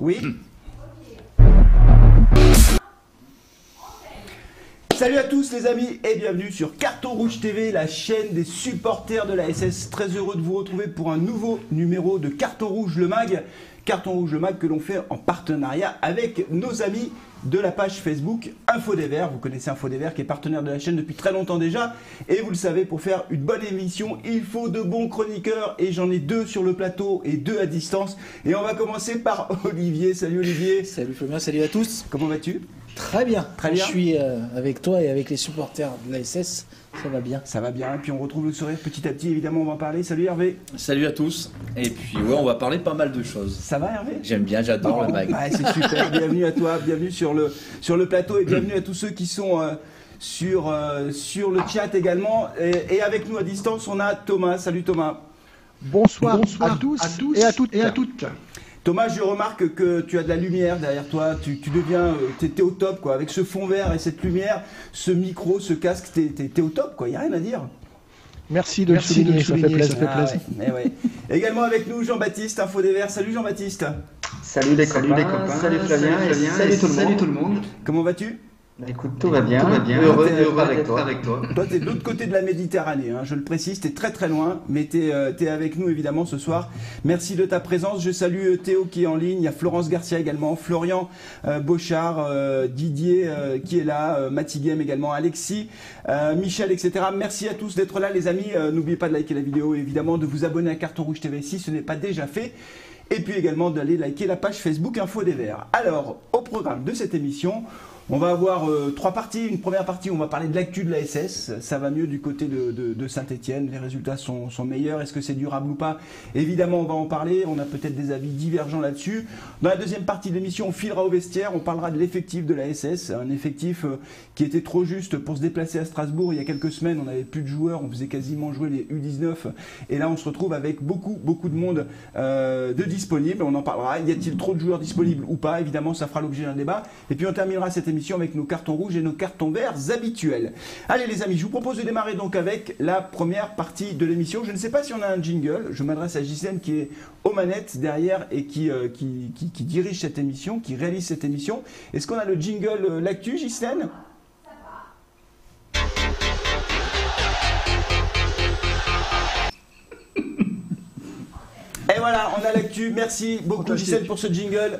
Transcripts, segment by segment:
Oui. Salut à tous les amis et bienvenue sur Carton Rouge TV, la chaîne des supporters de la SS. Très heureux de vous retrouver pour un nouveau numéro de Carton Rouge le Mag. Carton Rouge le Mag que l'on fait en partenariat avec nos amis de la page Facebook Info des Verts. Vous connaissez Info des Verts qui est partenaire de la chaîne depuis très longtemps déjà. Et vous le savez, pour faire une bonne émission, il faut de bons chroniqueurs. Et j'en ai deux sur le plateau et deux à distance. Et on va commencer par Olivier. Salut Olivier. Salut Flavien, salut à tous. Comment vas-tu ? Très bien, très bien. Je suis avec toi et avec les supporters de la SS, ça va bien. Ça va bien, et puis on retrouve le sourire petit à petit, évidemment on va en parler. Salut Hervé. Salut à tous, et puis ouais, on va parler pas mal de choses. Ça va Hervé? J'aime bien, j'adore le mag. Ouais, c'est super, bienvenue à toi, bienvenue sur le plateau et bienvenue à tous ceux qui sont sur le chat également. Et avec nous à distance, on a Thomas. Salut Thomas. Bonsoir à tous et à toutes. Thomas, je remarque que tu as de la lumière derrière toi, t'es au top quoi, avec ce fond vert et cette lumière, ce micro, ce casque, t'es au top quoi, il n'y a rien à dire. Merci de le souligner, ça fait plaisir. Également avec nous Jean-Baptiste, Info des Verts. Salut Jean-Baptiste. Salut les copains, salut Flavien, salut tout le monde. Comment vas-tu ? Bah écoute, tout va bien, heureux d'être avec toi. Toi, t'es de l'autre côté de la Méditerranée, hein, je le précise, t'es très très loin, mais t'es avec nous évidemment ce soir. Merci de ta présence, je salue Théo qui est en ligne, il y a Florence Garcia également, Florian Beauchard, Didier qui est là, Mathigem également, Alexis, Michel, etc. Merci à tous d'être là les amis, n'oubliez pas de liker la vidéo et évidemment de vous abonner à Carton Rouge TV si ce n'est pas déjà fait. Et puis également d'aller liker la page Facebook Info des Verts. Alors, au programme de cette émission... On va avoir trois parties. Une première partie, on va parler de l'actu de la SS. Ça va mieux du côté de Saint-Etienne. Les résultats sont meilleurs. Est-ce que c'est durable ou pas? Évidemment, on va en parler. On a peut-être des avis divergents là-dessus. Dans la deuxième partie de l'émission, on filera au vestiaire. On parlera de l'effectif de la SS. Un effectif qui était trop juste pour se déplacer à Strasbourg. Il y a quelques semaines, on n'avait plus de joueurs. On faisait quasiment jouer les U19. Et là, on se retrouve avec beaucoup, beaucoup de monde de disponible. On en parlera. Y a-t-il trop de joueurs disponibles ou pas? Évidemment, ça fera l'objet d'un débat. Et puis, on terminera cette émission avec nos cartons rouges et nos cartons verts habituels. Allez les amis, je vous propose de démarrer donc avec la première partie de l'émission. Je ne sais pas si on a un jingle, je m'adresse à Gisèle qui est aux manettes derrière et qui dirige cette émission, qui réalise cette émission. Est-ce qu'on a le jingle l'actu Gisèle ? Et voilà, on a l'actu. Merci beaucoup Gisèle pour ce jingle.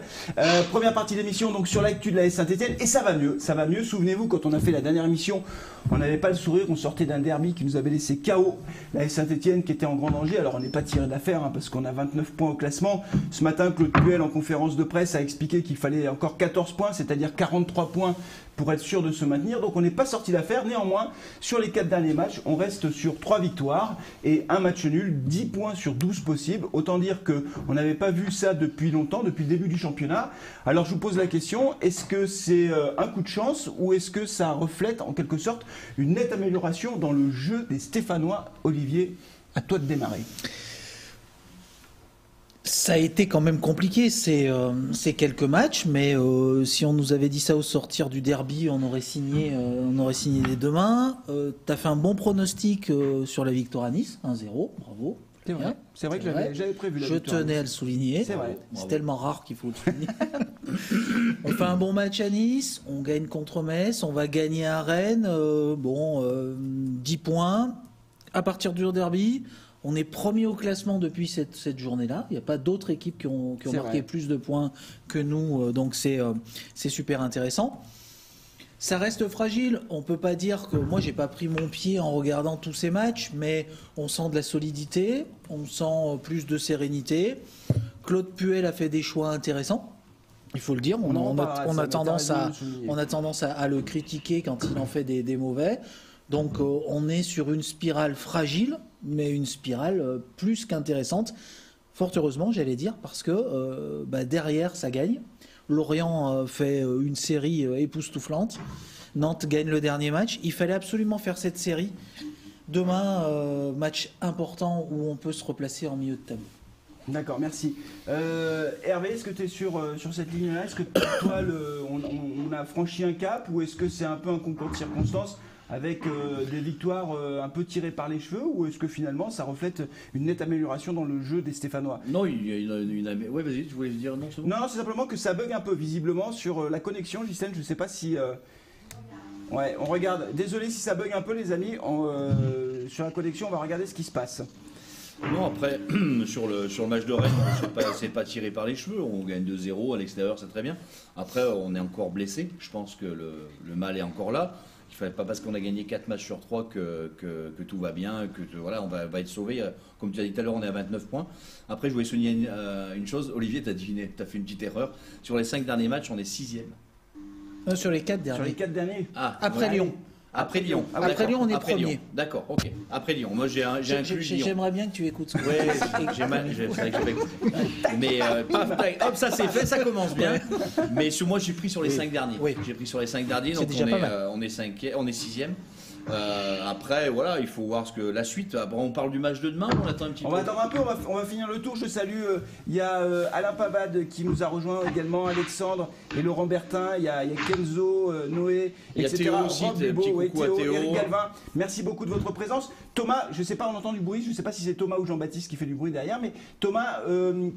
Première partie d'émission donc sur l'actu de la Saint-Etienne. Et ça va mieux, ça va mieux. Souvenez-vous, quand on a fait la dernière émission, on n'avait pas le sourire. On sortait d'un derby qui nous avait laissé KO. La Saint-Etienne qui était en grand danger. Alors on n'est pas tiré d'affaire hein, parce qu'on a 29 points au classement. Ce matin, Claude Puel en conférence de presse a expliqué qu'il fallait encore 14 points, c'est-à-dire 43 points pour être sûr de se maintenir. Donc on n'est pas sorti d'affaire. Néanmoins, sur les 4 derniers matchs, on reste sur 3 victoires et un match nul, 10 points sur 12 possibles. Autant dire qu'on n'avait pas vu ça depuis longtemps, depuis le début du championnat. Alors je vous pose la question, est-ce que c'est un coup de chance ou est-ce que ça reflète en quelque sorte une nette amélioration dans le jeu des Stéphanois? Olivier, à toi de démarrer. Ça a été quand même compliqué ces quelques matchs, mais si on nous avait dit ça au sortir du derby, on aurait signé des deux mains. Tu as fait un bon pronostic sur la victoire à Nice, 1-0, bravo. C'est vrai que j'avais prévu la victoire. Je tenais à le souligner. C'est tellement rare qu'il faut le souligner. On fait un bon match à Nice, on gagne contre Metz, on va gagner à Rennes. 10 points. À partir du derby, on est premier au classement depuis cette journée-là. Il n'y a pas d'autres équipes qui ont marqué plus de points que nous. Donc c'est super intéressant. Ça reste fragile, on ne peut pas dire que moi j'ai pas pris mon pied en regardant tous ces matchs, mais on sent de la solidité, on sent plus de sérénité. Claude Puel a fait des choix intéressants, il faut le dire, on a tendance à le critiquer quand il en fait des mauvais. Donc on est sur une spirale fragile, mais une spirale plus qu'intéressante. Fort heureusement j'allais dire, parce que derrière ça gagne. Lorient fait une série époustouflante. Nantes gagne le dernier match. Il fallait absolument faire cette série. Demain, match important où on peut se replacer en milieu de tableau. D'accord, merci. Hervé, est-ce que tu es sur cette ligne-là? Est-ce que toi, on a franchi un cap ou est-ce que c'est un peu un concours de circonstances avec des victoires un peu tirées par les cheveux, ou est-ce que finalement ça reflète une nette amélioration dans le jeu des Stéphanois? Non, il y a une... Ouais, vas-y, tu voulais dire non, c'est bon. Non, c'est simplement que ça bug un peu visiblement sur la connexion, Gislaine, je sais pas si... Ouais, on regarde. Désolé si ça bug un peu, les amis. Sur la connexion, on va regarder ce qui se passe. Non, après, sur le match de Rennes, c'est pas tiré par les cheveux. On gagne 2-0 à l'extérieur, c'est très bien. Après, on est encore blessé. Je pense que le mal est encore là. Il ne fallait pas, parce qu'on a gagné 4 matchs sur 3 que tout va bien, que voilà, on va être sauvé. Comme tu as dit tout à l'heure, on est à 29 points. Après, je voulais souligner une chose. Olivier, tu as deviné, tu as fait une petite erreur. Sur les 5 derniers matchs, on est 6e. Sur les 4 derniers. Sur les 4 derniers. Ah, après ouais. Lyon. Après Lyon. Après Lyon, on est après premier. D'accord, ok. Après Lyon. Moi, j'ai inclus Lyon. J'aimerais bien que tu écoutes. Oui, j'ai mal. C'est vrai que j'ai pas écouté. Mais paf, hop, ça c'est fait, ça commence bien. Mais moi, j'ai pris sur les 5 derniers. Oui. J'ai pris sur les 5 derniers. Donc, on est 5e, on est 6e. Après, voilà, il faut voir ce que la suite. On parle du match de demain, on attend un petit peu. On va attendre un peu, on va finir le tour. Je salue, il y a Alain Pabade qui nous a rejoint également, Alexandre et Laurent Bertin. Il y a Kenzo, Noé, etc. Il y a Théo aussi, Théo, Eric Galvin. Merci beaucoup de votre présence. Thomas, je sais pas, on entend du bruit. Je sais pas si c'est Thomas ou Jean-Baptiste qui fait du bruit derrière. Mais Thomas,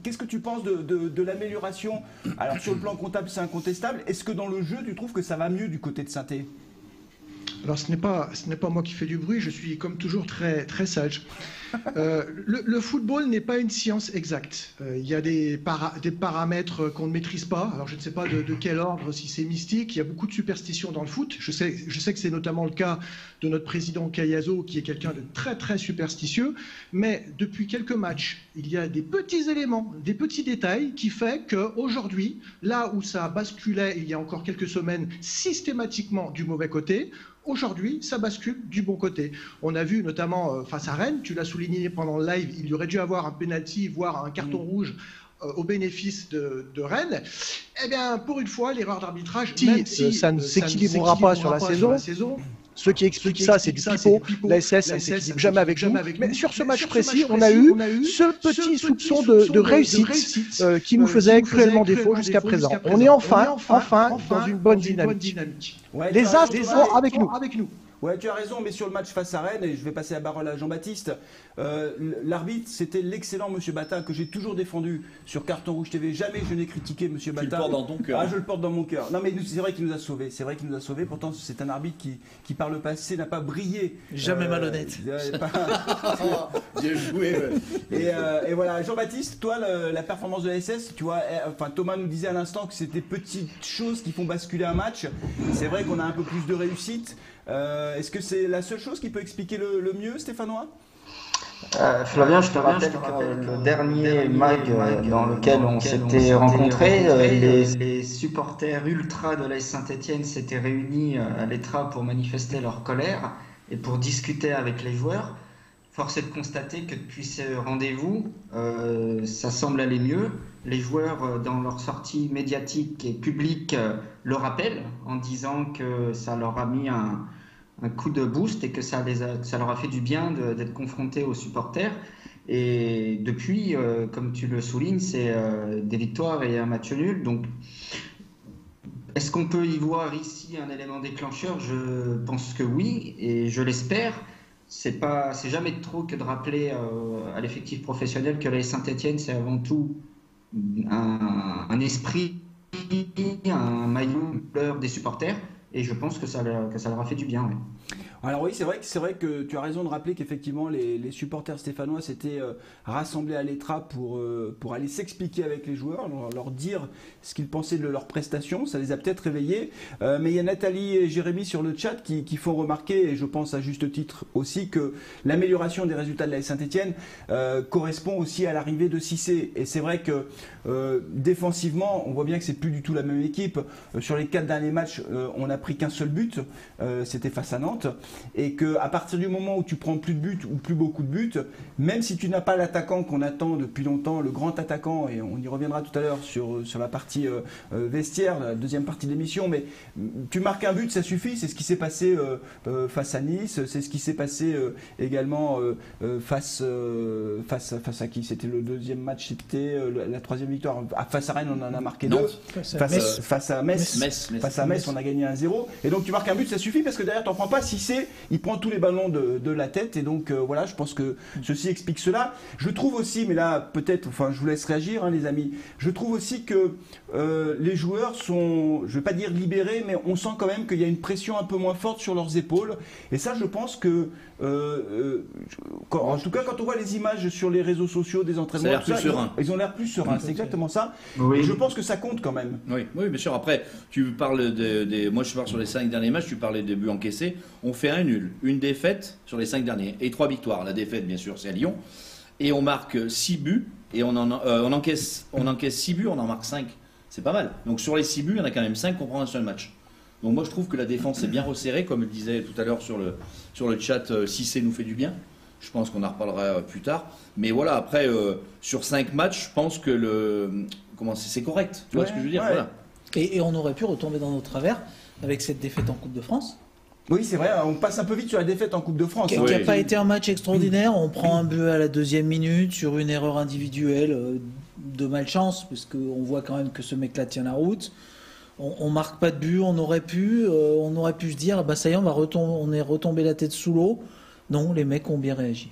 qu'est-ce que tu penses de l'amélioration? Alors, sur le plan comptable, c'est incontestable. Est-ce que dans le jeu, tu trouves que ça va mieux du côté de Saint-Étienne? Alors ce n'est pas moi qui fais du bruit, je suis comme toujours très, très sage. Le football n'est pas une science exacte. Il y a des paramètres qu'on ne maîtrise pas. Alors je ne sais pas de quel ordre, si c'est mystique. Il y a beaucoup de superstitions dans le foot. Je sais que c'est notamment le cas de notre président Cayazo, qui est quelqu'un de très très superstitieux. Mais depuis quelques matchs, il y a des petits éléments, des petits détails qui font qu'aujourd'hui, là où ça basculait il y a encore quelques semaines systématiquement du mauvais côté, aujourd'hui, ça bascule du bon côté. On a vu notamment face à Rennes, tu l'as souligné pendant le live, il y aurait dû avoir un penalty, voire un carton rouge au bénéfice de Rennes. Eh bien, pour une fois, l'erreur d'arbitrage, si ça ne s'équilibrera pas sur la saison, ceux qui expliquent ça, c'est du pipeau. La SS ne s'équilibre jamais avec nous. Mais sur ce match précis, on a eu ce petit soupçon de réussite qui nous faisait cruellement défaut jusqu'à présent. On est enfin dans une bonne dynamique. Ouais, les As sont avec nous. Ouais, tu as raison, mais sur le match face à Rennes, et je vais passer la parole à Jean-Baptiste, l'arbitre, c'était l'excellent Monsieur Bata, que j'ai toujours défendu sur Carton Rouge TV. Jamais je n'ai critiqué Monsieur Bata. Tu le portes dans ton cœur. Ah, je le porte dans mon cœur. Non, mais c'est vrai qu'il nous a sauvés. C'est vrai qu'il nous a sauvés. Pourtant, c'est un arbitre qui par le passé, n'a pas brillé. Jamais malhonnête. Bien joué. Ouais. Et voilà, Jean-Baptiste, toi, la performance de la SS, tu vois, enfin, Thomas nous disait à l'instant que c'était petites choses qui font basculer un match. C'est vrai qu'on a un peu plus de réussite. Est-ce que c'est la seule chose qui peut expliquer le mieux, Stéphanois? Flavien, je te rappelle que le dernier mag dans lequel on s'était rencontrés, les supporters ultra de l'AS Saint-Étienne s'étaient réunis à l'Étra pour manifester leur colère et pour discuter avec les joueurs. Force est de constater que depuis ce rendez-vous, ça semble aller mieux. Les joueurs, dans leur sortie médiatique et publique, le rappellent en disant que ça leur a mis un coup de boost et que ça leur a fait du bien d'être confrontés aux supporters. Et depuis, comme tu le soulignes, c'est des victoires et un match nul. Donc, est-ce qu'on peut y voir ici un élément déclencheur? Je pense que oui, et je l'espère. C'est jamais trop que de rappeler à l'effectif professionnel que l'AS Saint-Étienne, c'est avant tout un esprit, un maillon pleure des supporters, et je pense que ça leur a fait du bien. Ouais. Alors oui, c'est vrai que tu as raison de rappeler qu'effectivement les supporters stéphanois s'étaient rassemblés à l'Étra pour aller s'expliquer avec les joueurs, leur dire ce qu'ils pensaient de leurs prestations. Ça les a peut-être réveillés. Mais il y a Nathalie et Jérémy sur le chat qui font remarquer, et je pense à juste titre aussi, que l'amélioration des résultats de la Saint-Étienne correspond aussi à l'arrivée de Cissé. Et c'est vrai que défensivement, on voit bien que c'est plus du tout la même équipe. Sur les 4 derniers matchs, on n'a pris qu'un seul but. C'était face à Nantes. Et qu'à partir du moment où tu prends plus de buts ou plus beaucoup de buts, même si tu n'as pas l'attaquant qu'on attend depuis longtemps, le grand attaquant, et on y reviendra tout à l'heure sur la partie vestiaire, la deuxième partie de l'émission, mais tu marques un but, ça suffit. C'est ce qui s'est passé face à Nice, c'est ce qui s'est passé également face à qui? C'était le deuxième match, c'était la troisième victoire. Face à Rennes, on en a marqué 2. Face à Metz, on a gagné 1-0. Et donc tu marques un but, ça suffit, parce que derrière, tu n'en prends pas. Si c'est Cissé, il prend tous les ballons de la tête. Et donc voilà, je pense que ceci explique cela. Je trouve aussi, mais là peut-être, enfin je vous laisse réagir hein, les amis, je trouve aussi que les joueurs sont, je ne vais pas dire libérés, mais on sent quand même qu'il y a une pression un peu moins forte sur leurs épaules. Et ça je pense que, en tout cas quand on voit les images sur les réseaux sociaux des entraînements, ça, ils ont l'air plus sereins, c'est exactement ça. Oui. Et je pense que ça compte quand même. Oui, oui bien sûr, après tu parles des... Moi je parle sur les 5 derniers matchs, tu parlais des buts encaissés, on fait un nul, une défaite sur les 5 derniers et 3 victoires. La défaite bien sûr c'est à Lyon, et on marque 6 buts et on encaisse 6 buts, on en marque 5. C'est pas mal. Donc sur les 6 buts, il y en a quand même 5 qu'on prend un seul match. Donc moi je trouve que la défense est bien resserrée, comme je disais tout à l'heure sur le chat, Cissé nous fait du bien. Je pense qu'on en reparlera plus tard. Mais voilà, après, sur 5 matchs, je pense que c'est correct. Tu vois ce que je veux dire, voilà. Et on aurait pu retomber dans nos travers avec cette défaite en Coupe de France. Oui, c'est vrai, on passe un peu vite sur la défaite en Coupe de France. Qui n'a pas été un match extraordinaire. On prend un but à la 2e minute sur une erreur individuelle de malchance, puisqu'on voit quand même que ce mec-là tient la route. On ne marque pas de but, on aurait pu se dire, bah ça y est, on est retombé la tête sous l'eau. Non, les mecs ont bien réagi.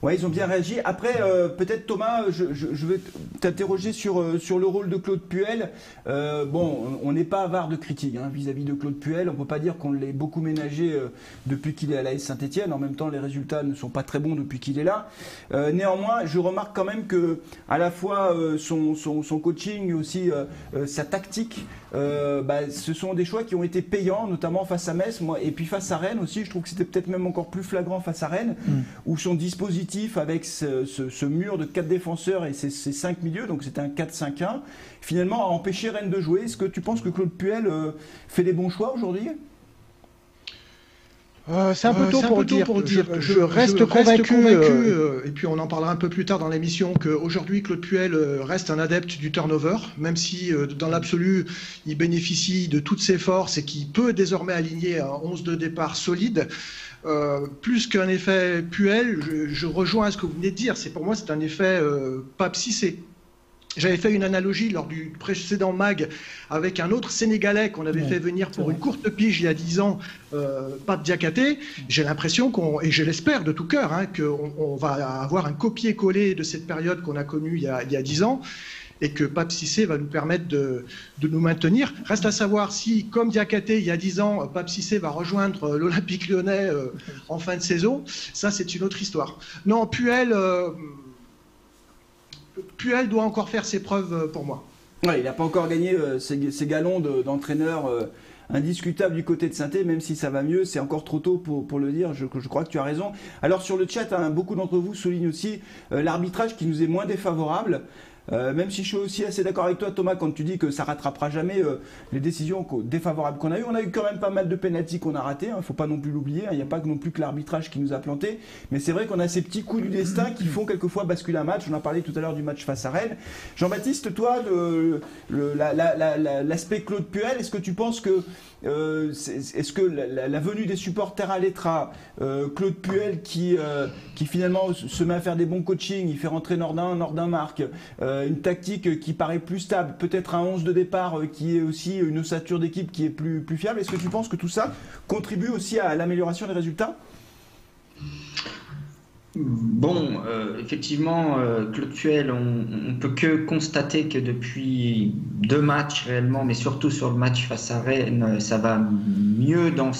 Oui, ils ont bien réagi. Après, peut-être Thomas, je vais t'interroger sur le rôle de Claude Puel. Bon, on n'est pas avare de critiques vis-à-vis de Claude Puel. On ne peut pas dire qu'on l'ait beaucoup ménagé depuis qu'il est à l'AS Saint-Etienne. En même temps, les résultats ne sont pas très bons depuis qu'il est là. Néanmoins, je remarque quand même que à la fois son coaching et aussi sa tactique, ce sont des choix qui ont été payants, notamment face à Metz, et puis face à Rennes aussi. Je trouve que c'était peut-être même encore plus flagrant face à Rennes, où son dispositif avec ce mur de 4 défenseurs et ces 5 milieux, donc c'était un 4-5-1, finalement a empêché Rennes de jouer. Est-ce que tu penses que Claude Puel fait les bons choix aujourd'hui? C'est un peu tôt pour dire. Je reste convaincu, et puis on en parlera un peu plus tard dans l'émission, qu'aujourd'hui Claude Puel reste un adepte du turnover, même si dans l'absolu il bénéficie de toutes ses forces et qu'il peut désormais aligner un 11 de départ solide. Plus qu'un effet Puel, je rejoins ce que vous venez de dire. Pour moi, c'est un effet Pape Cissé. J'avais fait une analogie lors du précédent MAG avec un autre Sénégalais qu'on avait fait venir pour une courte pige il y a 10 ans, Pape Diakaté. J'ai l'impression et je l'espère de tout cœur, qu'on va avoir un copier-coller de cette période qu'on a connue il y a 10 ans. Et que Pape Cissé va nous permettre de nous maintenir. Reste à savoir si, comme Diakaté il y a 10 ans, Pape Cissé va rejoindre l'Olympique Lyonnais en fin de saison. Ça, c'est une autre histoire. Non, Puel doit encore faire ses preuves pour moi. Ouais, il n'a pas encore gagné ses galons d'entraîneur indiscutable du côté de Saint-Étienne, même si ça va mieux, c'est encore trop tôt pour le dire, je crois que tu as raison. Alors sur le chat, beaucoup d'entre vous soulignent aussi l'arbitrage qui nous est moins défavorable. Même si je suis aussi assez d'accord avec toi Thomas quand tu dis que ça rattrapera jamais les décisions défavorables qu'on a eues. On a eu quand même pas mal de pénaltys qu'on a ratés, faut pas non plus l'oublier, il n'y a pas non plus que l'arbitrage qui nous a plantés, mais c'est vrai qu'on a ces petits coups du destin qui font quelquefois basculer un match. On a parlé tout à l'heure du match face à Rennes. Jean-Baptiste, toi, l'aspect Claude Puel, est-ce que tu penses que la venue des supporters à l'Etra, Claude Puel qui finalement se met à faire des bons coachings, il fait rentrer Nordin Marc, une tactique qui paraît plus stable, peut-être un 11 de départ qui est aussi une ossature d'équipe qui est plus fiable, est-ce que tu penses que tout ça contribue aussi à l'amélioration des résultats? Bon, effectivement, Claude Puel, on ne peut que constater que depuis 2 matchs réellement, mais surtout sur le match face à Rennes, ça va mieux dans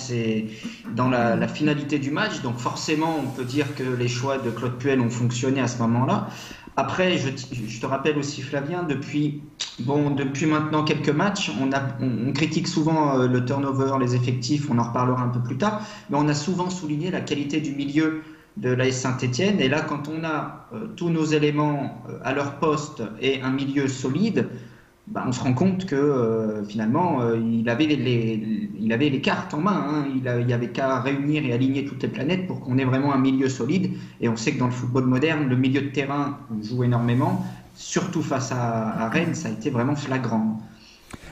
la finalité du match. Donc forcément, on peut dire que les choix de Claude Puel ont fonctionné à ce moment-là. Après, je te rappelle aussi, Flavien, depuis maintenant quelques matchs, on critique souvent le turnover, les effectifs, on en reparlera un peu plus tard, mais on a souvent souligné la qualité du milieu de l'AS Saint-Etienne. Et là, quand on a tous nos éléments à leur poste et un milieu solide, on se rend compte que finalement, il avait les cartes en main. Il n'y avait qu'à réunir et aligner toutes les planètes pour qu'on ait vraiment un milieu solide. Et on sait que dans le football moderne, le milieu de terrain joue énormément. Surtout face à Rennes, ça a été vraiment flagrant.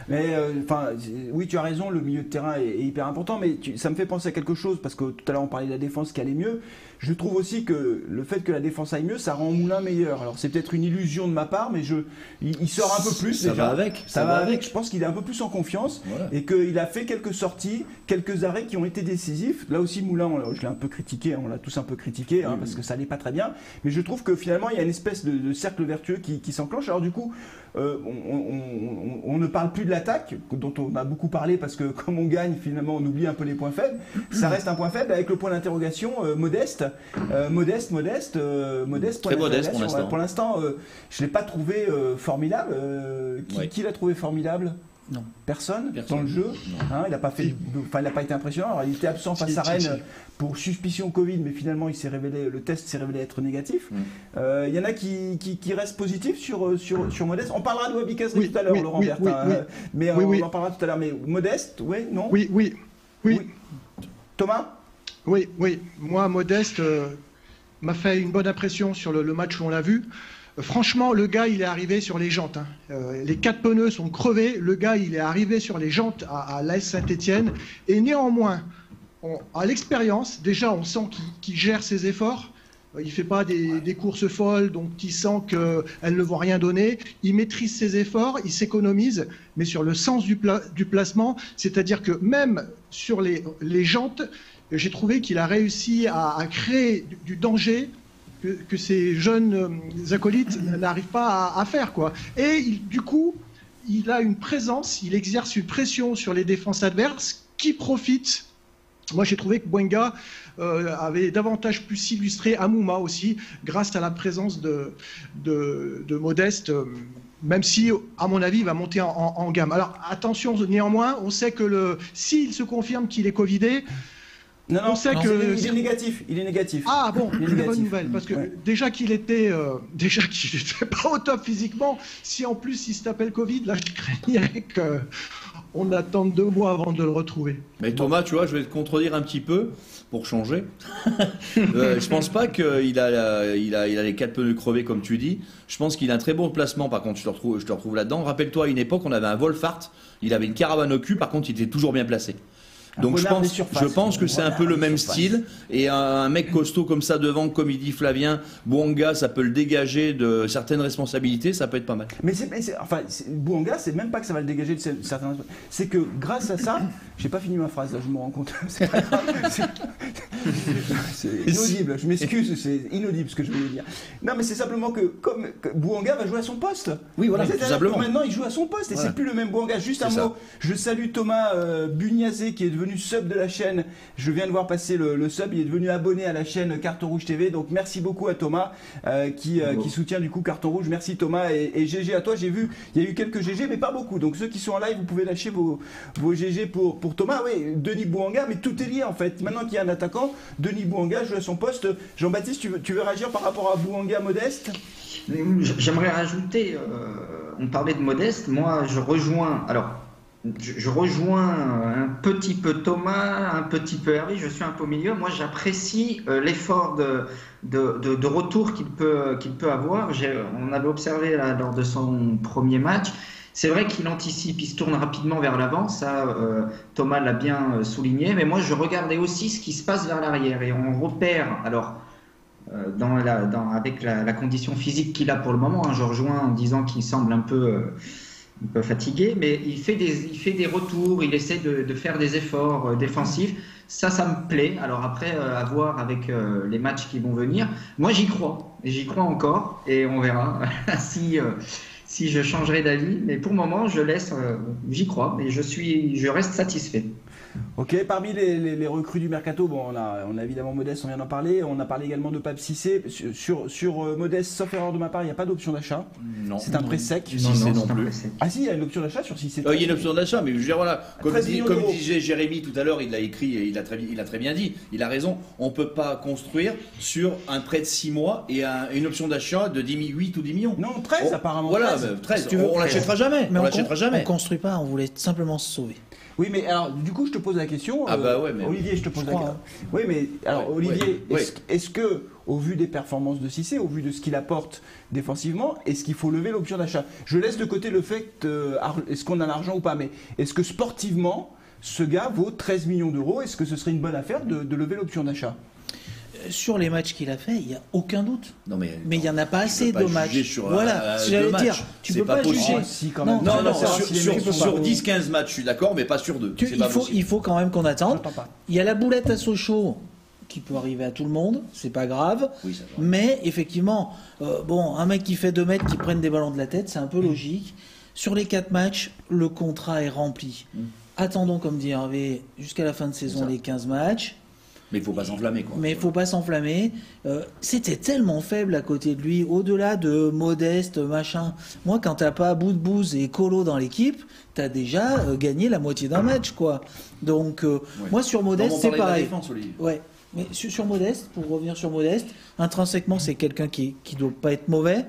Mais enfin, oui, tu as raison, le milieu de terrain est hyper important, mais ça me fait penser à quelque chose, parce que tout à l'heure on parlait de la défense qui allait mieux. Je trouve aussi que le fait que la défense aille mieux, ça rend Moulin meilleur. Alors c'est peut-être une illusion de ma part, mais il sort un peu plus. Ça déjà. Va avec. Ça va avec. Je pense qu'il est un peu plus en confiance, voilà. Et qu'il a fait quelques sorties, quelques arrêts qui ont été décisifs. Là aussi, Moulin, je l'ai un peu critiqué, on l'a tous un peu critiqué, hein, parce que ça n'allait pas très bien. Mais je trouve que finalement, il y a une espèce de cercle vertueux qui s'enclenche. Alors du coup, on ne parle plus de l'attaque, dont on a beaucoup parlé, parce que comme on gagne, finalement, on oublie un peu les points faibles. Ça reste un point faible avec le point d'interrogation Modeste. Modeste pour l'instant. Je ne l'ai pas trouvé formidable. Qui l'a trouvé formidable? Non. Personne dans le jeu, hein, il n'a pas, pas été impressionnant. Alors, il était absent face à Rennes pour suspicion Covid, mais finalement il s'est révélé, le test s'est révélé être négatif. Il y en a qui restent positifs sur Modeste. On parlera de Wahbi Khazri tout à l'heure, Laurent Bertin. On en parlera tout à l'heure. Mais Modeste, Thomas. Oui. Moi, Modeste m'a fait une bonne impression sur le match où on l'a vu. Franchement, le gars, il est arrivé sur les jantes. Hein. Les quatre pneus sont crevés. Le gars, il est arrivé sur les jantes à l'AS Saint-Etienne. Et néanmoins, à l'expérience, déjà, on sent qu'il gère ses efforts. Il ne fait pas des courses folles, donc il sent qu'elles ne vont rien donner. Il maîtrise ses efforts, il s'économise, mais sur le sens du placement, c'est-à-dire que même sur les jantes, j'ai trouvé qu'il a réussi à créer du danger que ces jeunes acolytes n'arrivent pas à faire, quoi. Et du coup, il a une présence, il exerce une pression sur les défenses adverses qui profitent. Moi, j'ai trouvé que Bouanga avait davantage pu s'illustrer à Mouma aussi, grâce à la présence de Modeste, même si, à mon avis, il va monter en gamme. Alors, attention, néanmoins, on sait que s'il se confirme qu'il est covidé, il est négatif. Ah bon, c'est une bonne nouvelle. Parce que déjà qu'il était pas au top physiquement, si en plus il se tapait le Covid, là je craignais qu'on attende 2 mois avant de le retrouver. Mais Thomas, tu vois, je vais te contredire un petit peu pour changer. Je pense pas qu'il a les 4 pneus crevés comme tu dis. Je pense qu'il a un très bon placement. Par contre, je te retrouve là-dedans. Rappelle-toi, à une époque, on avait un Wolfhard. Il avait une caravane au cul. Par contre, il était toujours bien placé. Donc je pense que c'est un peu le même style, et un mec costaud comme ça devant, comme il dit Flavien, Bouanga, ça peut le dégager de certaines responsabilités, ça peut être pas mal. Mais Bouanga, c'est même pas que ça va le dégager de certaines responsabilités, c'est que grâce à ça, j'ai pas fini ma phrase là, je me rends compte, c'est pas grave, c'est inaudible, je m'excuse, c'est inaudible ce que je voulais dire. Non mais c'est simplement que comme Bouanga va jouer à son poste, oui voilà, tout simplement. Maintenant il joue à son poste et c'est plus le même Bouanga. Juste un mot, je salue Thomas Bugnazé qui est devenu sub de la chaîne, je viens de voir passer le sub, il est devenu abonné à la chaîne Carton Rouge TV, donc merci beaucoup à Thomas qui soutient du coup Carton Rouge. Merci Thomas et GG à toi. J'ai vu il y a eu quelques GG mais pas beaucoup, donc ceux qui sont en live vous pouvez lâcher vos GG pour Thomas. Oui, Denis Bouanga, mais tout est lié en fait, maintenant qu'il y a un attaquant, Denis Bouanga joue à son poste. Jean-Baptiste, tu veux réagir par rapport à Bouanga, Modeste? J'aimerais rajouter, on parlait de Modeste, moi je rejoins un petit peu Thomas, un petit peu Hervé, je suis un peu au milieu. Moi, j'apprécie l'effort de retour qu'il peut avoir. On avait observé là, lors de son premier match. C'est vrai qu'il anticipe, il se tourne rapidement vers l'avant, ça Thomas l'a bien souligné. Mais moi, je regardais aussi ce qui se passe vers l'arrière et on repère. Alors, avec la condition physique qu'il a pour le moment, hein, je rejoins en disant qu'il semble un peu fatigué, mais il fait des retours, il essaie de faire des efforts défensifs. Ça me plaît. Alors après, à voir avec les matchs qui vont venir. Moi, j'y crois encore et on verra si je changerai d'avis. Mais pour le moment, j'y crois et je reste satisfait. Ok, parmi les recrues du mercato, bon, on a évidemment Modeste, on vient d'en parler. On a parlé également de Pape Cissé. Sur Modeste, sauf erreur de ma part, il n'y a pas d'option d'achat. Non. C'est un prêt sec. Non plus. Ah si, il y a une option d'achat sur Cissé. Il y a une option d'achat, mais je veux dire, voilà, comme disait Jérémy tout à l'heure, il l'a écrit et il a très bien dit. Il a raison, on ne peut pas construire sur un prêt de 6 mois et une option d'achat de 8 ou 10 millions. Non, 13 apparemment. Voilà, 13. On ne l'achètera jamais. Mais on ne construit pas, on voulait simplement se sauver. Oui, mais alors, du coup, je te pose la question. Olivier, je te pose la question. Oui, mais alors, Olivier, est-ce que au vu des performances de Cissé, au vu de ce qu'il apporte défensivement, est-ce qu'il faut lever l'option d'achat? Je laisse de côté le fait, est-ce qu'on a l'argent ou pas, mais est-ce que sportivement, ce gars vaut 13 millions d'euros? Est-ce que ce serait une bonne affaire de lever l'option d'achat? Sur les matchs qu'il a fait, il n'y a aucun doute. Non mais il n'y en a pas assez de matchs. Voilà, j'allais dire, tu ne peux pas juger. Non, non, sur 10-15 matchs, je suis d'accord, mais pas sur 2. Il faut quand même qu'on attende. Il y a la boulette à Sochaux qui peut arriver à tout le monde, c'est pas grave. Mais effectivement, bon, un mec qui fait 2 mètres, qui prenne des ballons de la tête, c'est un peu logique. Sur les 4 matchs, le contrat est rempli. Attendons, comme dit Hervé, jusqu'à la fin de saison les 15 matchs. Mais il ne faut pas s'enflammer, quoi. Mais il ne faut pas s'enflammer. C'était tellement faible à côté de lui, au-delà de Modeste, machin. Moi, quand tu n'as pas Boudebouz et Colo dans l'équipe, tu as déjà gagné la moitié d'un match, quoi. Donc, moi, sur Modeste, c'est pareil. Défense, ouais. Mais sur Modeste, pour revenir sur Modeste, intrinsèquement, c'est quelqu'un qui ne doit pas être mauvais.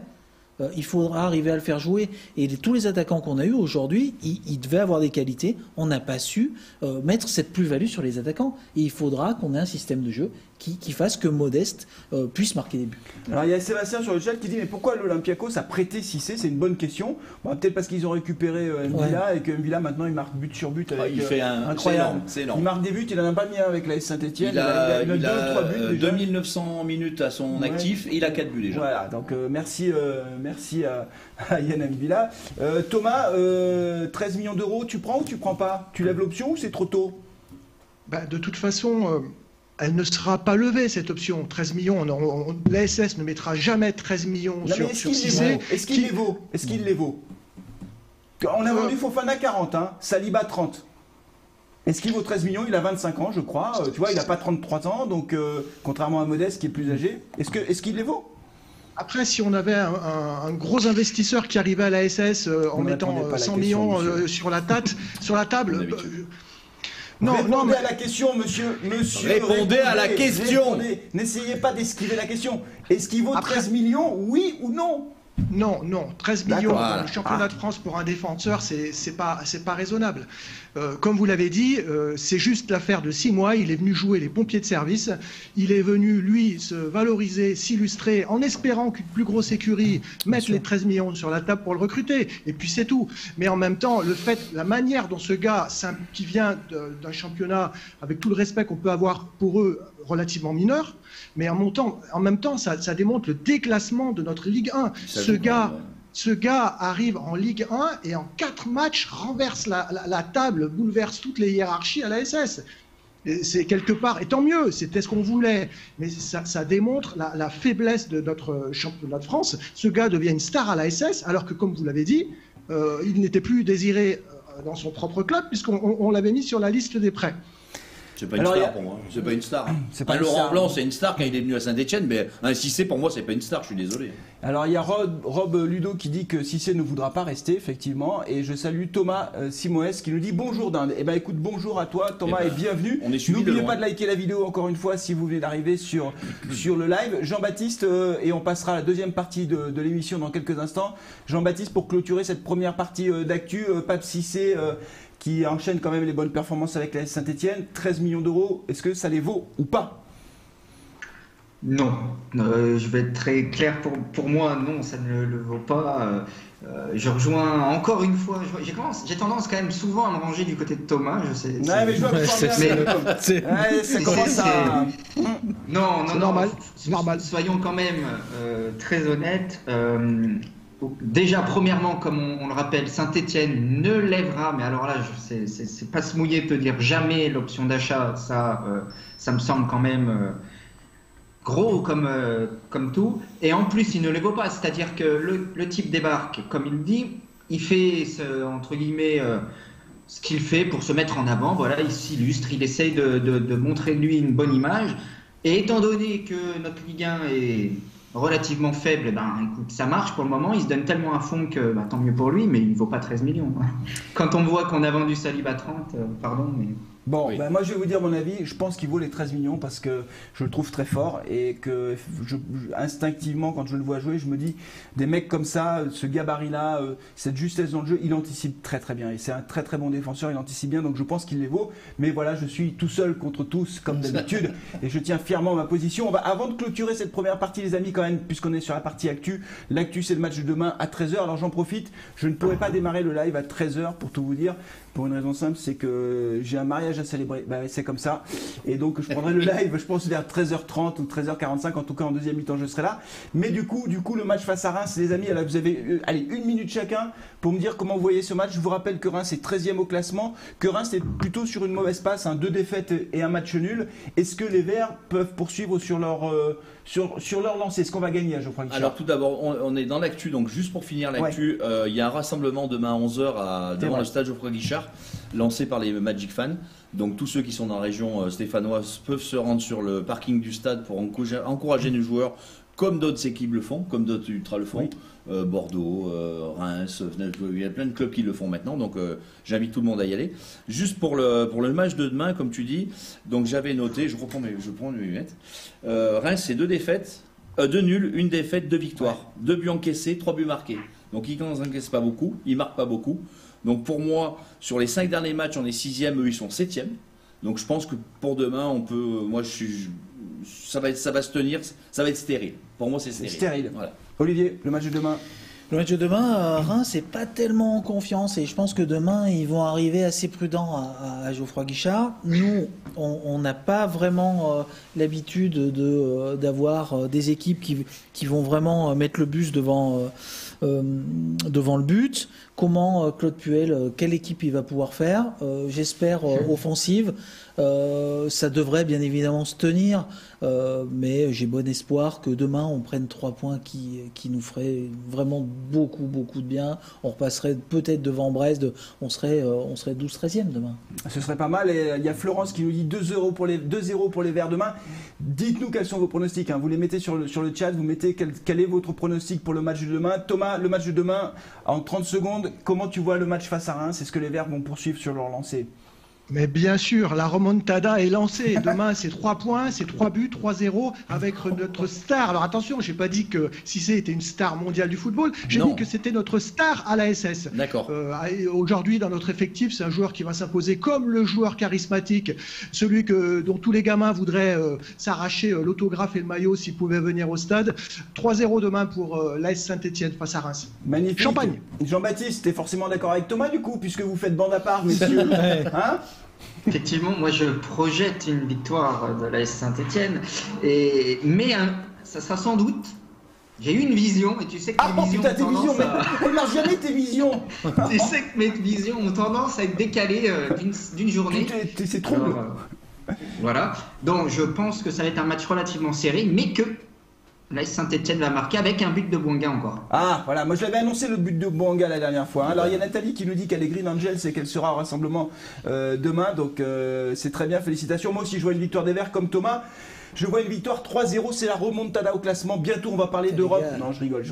Il faudra arriver à le faire jouer. Et tous les attaquants qu'on a eus aujourd'hui, ils devaient avoir des qualités. On n'a pas su mettre cette plus-value sur les attaquants. Et il faudra qu'on ait un système de jeu qui fasse que Modeste puisse marquer des buts. Alors il y a Sébastien sur le chat qui dit mais pourquoi l'Olympiakos a prêté Cissé? C'est une bonne question. Bon, peut-être parce qu'ils ont récupéré Mbila et que Mbila maintenant il marque but sur but. Avec, il fait un incroyable. Énorme. Il marque des buts, il n'en a pas mis un avec la Saint-Etienne. Il a 2900 minutes à son actif et il a 4 buts déjà. Voilà, donc merci à Yann Mbila. Thomas, 13 millions d'euros, tu prends ou tu prends pas? Tu lèves l'option ou c'est trop tôt? Bah, de toute façon, elle ne sera pas levée, cette option. 13 millions, la SS ne mettra jamais 13 millions sur Cissé. Est-ce qu'il les vaut? On a vendu Fofana 40, hein, Saliba 30. Est-ce qu'il vaut 13 millions? Il a 25 ans, je crois. Tu vois, il n'a pas 33 ans, donc contrairement à Modeste qui est plus âgé. Est-ce qu'il les vaut? Après, si on avait un gros investisseur qui arrivait à la SS en mettant 100 millions sur la table... Non, répondez à la question, monsieur. Répondez à la question. N'essayez pas d'esquiver la question. Est-ce qu'il vaut 13 millions, oui ou non? Non, non. 13 millions dans le championnat de France pour un défenseur, c'est pas raisonnable. Comme vous l'avez dit, c'est juste l'affaire de 6 mois. Il est venu jouer les pompiers de service. Il est venu, lui, se valoriser, s'illustrer, en espérant qu'une plus grosse écurie mette les 13 millions sur la table pour le recruter. Et puis c'est tout. Mais en même temps, la manière dont ce gars, qui vient d'un championnat, avec tout le respect qu'on peut avoir pour eux, relativement mineur, mais en même temps, ça démontre le déclassement de notre Ligue 1. Ce gars arrive en Ligue 1 et en 4 matchs renverse la table, bouleverse toutes les hiérarchies à la SS. C'est quelque part, et tant mieux, c'était ce qu'on voulait, mais ça démontre la faiblesse de notre championnat de France. Ce gars devient une star à la SS, alors que, comme vous l'avez dit, il n'était plus désiré dans son propre club, puisqu'on l'avait mis sur la liste des prêts. C'est pas, une star. Un Laurent Blanc, c'est une star quand il est venu à Saint-Etienne, mais un Cissé, pour moi, c'est pas une star, je suis désolé. Alors, il y a Rob Ludo qui dit que Cissé ne voudra pas rester, effectivement. Et je salue Thomas Simoès qui nous dit bonjour d'Inde. Eh bien, écoute, bonjour à toi, Thomas, et bienvenue. N'oubliez pas de liker la vidéo, encore une fois, si vous venez d'arriver sur le live. Jean-Baptiste, et on passera à la deuxième partie de l'émission dans quelques instants. Jean-Baptiste, pour clôturer cette première partie d'actu, Pape Cissé... qui enchaîne quand même les bonnes performances avec la Saint-Etienne, 13 millions d'euros, est-ce que ça les vaut ou pas? Non, je vais être très clair, pour moi, non, ça ne le vaut pas. Je rejoins encore une fois, j'ai tendance quand même souvent à me ranger du côté de Thomas, je sais. Ouais, mais je vois non, non, normal. Soyons quand même très honnêtes. Déjà, premièrement, comme on le rappelle, Saint-Etienne ne lèvera, mais alors là, c'est pas se mouiller de dire jamais l'option d'achat, ça me semble quand même gros comme tout. Et en plus, il ne le vaut pas, c'est-à-dire que le type débarque, comme il dit, il fait, entre guillemets, ce qu'il fait pour se mettre en avant, voilà, il s'illustre, il essaye de montrer lui une bonne image. Et étant donné que notre Ligue 1 est... relativement faible, ben, écoute, ça marche pour le moment, il se donne tellement à fond que ben, tant mieux pour lui, mais il ne vaut pas 13 millions. Quand on voit qu'on a vendu Saliba 30, pardon, mais... Bon, oui. Ben moi je vais vous dire mon avis, je pense qu'il vaut les 13 millions parce que je le trouve très fort et que instinctivement quand je le vois jouer, je me dis des mecs comme ça, ce gabarit-là, cette justesse dans le jeu, il anticipe très très bien et c'est un très très bon défenseur, il anticipe bien donc je pense qu'il les vaut, mais voilà je suis tout seul contre tous comme d'habitude et je tiens fièrement ma position. On va, avant de clôturer cette première partie les amis quand même, puisqu'on est sur la partie actu, l'actu c'est le match de demain à 13 h, alors j'en profite, je ne pourrai pas démarrer le live à 13 h pour tout vous dire, pour une raison simple, c'est que j'ai un mariage à célébrer, bah, c'est comme ça, et donc je prendrai le live je pense vers 13 h 30 ou 13 h 45, en tout cas en deuxième mi-temps je serai là, mais du coup le match face à Reims les amis, alors vous avez allez, une minute chacun pour me dire comment vous voyez ce match. Je vous rappelle que Reims est 13e au classement, que Reims est plutôt sur une mauvaise passe, hein, 2 défaites et un match nul, est-ce que les Verts peuvent poursuivre sur leur lancée, est-ce qu'on va gagner je crois que alors tout d'abord on est dans l'actu, donc juste pour finir l'actu, ouais. Il y a un rassemblement demain à 11 h devant le stade Geoffroy Guichard lancé par les Magic Fans. Donc tous ceux qui sont dans la région stéphanoise peuvent se rendre sur le parking du stade pour encourager nos joueurs, comme d'autres équipes le font, comme d'autres ultras le font. Oui. Bordeaux, Reims, il y a plein de clubs qui le font maintenant, donc j'invite tout le monde à y aller. Juste pour le match de demain, comme tu dis, donc j'avais noté, je prends mes lunettes, Reims c'est 2 défaites, 2 nuls, 1 défaite, 2 victoires, ouais. 2 buts encaissés, 3 buts marqués. Donc ils n'encaissent pas beaucoup, ils ne marquent pas beaucoup. Donc pour moi, sur les 5 derniers matchs, on est 6e, eux ils sont 7e. Donc je pense que pour demain, on peut. Moi je suis. Ça va se tenir, ça va être stérile. Pour moi c'est stérile. Stérile. Voilà. Olivier, le match de demain. Le match de demain, Reims n'est pas tellement en confiance et je pense que demain ils vont arriver assez prudents à Geoffroy Guichard. Nous, on n'a pas vraiment l'habitude d'avoir des équipes qui vont vraiment mettre le bus devant le but. Comment Claude Puel, quelle équipe il va pouvoir faire, j'espère offensive, ça devrait bien évidemment se tenir, mais j'ai bon espoir que demain on prenne 3 points qui nous feraient vraiment beaucoup de bien, on repasserait peut-être devant Brest, on serait 12-13e demain. Ce serait pas mal, et il y a Florence qui nous dit 2 € pour les Verts demain, dites-nous quels sont vos pronostics, hein. Vous les mettez sur le chat, vous mettez quel est votre pronostic pour le match de demain. Thomas, le match de demain en 30 secondes, comment tu vois le match face à Reims? Est-ce que les Verts vont poursuivre sur leur lancée? Mais bien sûr, la remontada est lancée. Demain, c'est 3 points, c'est 3 buts, 3-0 avec notre star. Alors attention, j'ai pas dit que Cissé était une star mondiale du football. J'ai dit que c'était notre star à la SS. D'accord. Aujourd'hui, dans notre effectif, c'est un joueur qui va s'imposer comme le joueur charismatique, celui dont tous les gamins voudraient s'arracher l'autographe et le maillot s'ils pouvaient venir au stade. 3-0 demain pour l'AS Saint-Etienne face à Reims. Magnifique. Champagne. Jean-Baptiste, t'es forcément d'accord avec Thomas du coup, puisque vous faites bande à part, messieurs. Hein? Effectivement, moi je projette une victoire de l'AS Saint-Étienne, mais ça sera sans doute. J'ai eu une vision, et tu sais que mes visions ont tendance à... On n'a jamais tes visions. Tu sais que mes visions ont tendance à être décalées d'une journée. C'est trop long. Voilà. Donc je pense que ça va être un match relativement serré, mais que l'AS Saint-Etienne va marquer avec un but de Bouanga encore. Ah voilà, moi je l'avais annoncé le but de Bouanga la dernière fois. Hein. Alors il y a Nathalie qui nous dit qu'elle est Green Angel, c'est qu'elle sera au rassemblement demain, donc c'est très bien, félicitations. Moi aussi je vois une victoire des Verts comme Thomas. Je vois une victoire 3-0, c'est la remontada au classement. Bientôt, on va parler d'Europe. Non, je rigole.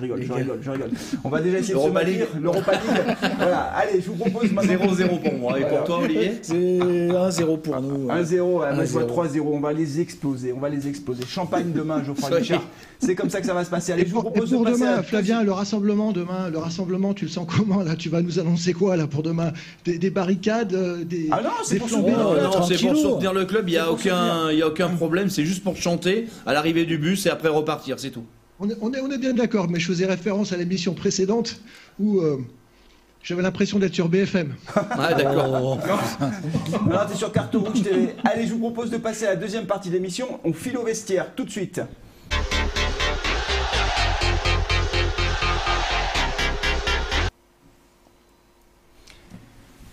On va déjà essayer de se maintenir. L'Europa League. Voilà, allez, je vous propose maintenant. 0-0 pour moi. Et pour toi, Olivier? C'est 1-0 pour nous. 1-0, je vois 3-0. On va les exploser. Champagne demain, Geoffroy Guichard. C'est comme ça que ça va se passer. Allez, je vous propose pour demain, Flavien, le rassemblement demain. Le rassemblement, tu le sens comment là? Tu vas nous annoncer quoi là pour demain? Des barricades? Ah non, c'est pour soutenir le club. Il n'y a aucun problème. C'est juste pour chanter à l'arrivée du bus et après repartir, c'est tout. On est bien d'accord, mais je faisais référence à l'émission précédente où j'avais l'impression d'être sur BFM. Ah d'accord. Non, t'es sur Carton Rouge TV. Allez, je vous propose de passer à la deuxième partie de l'émission. On file au vestiaire tout de suite.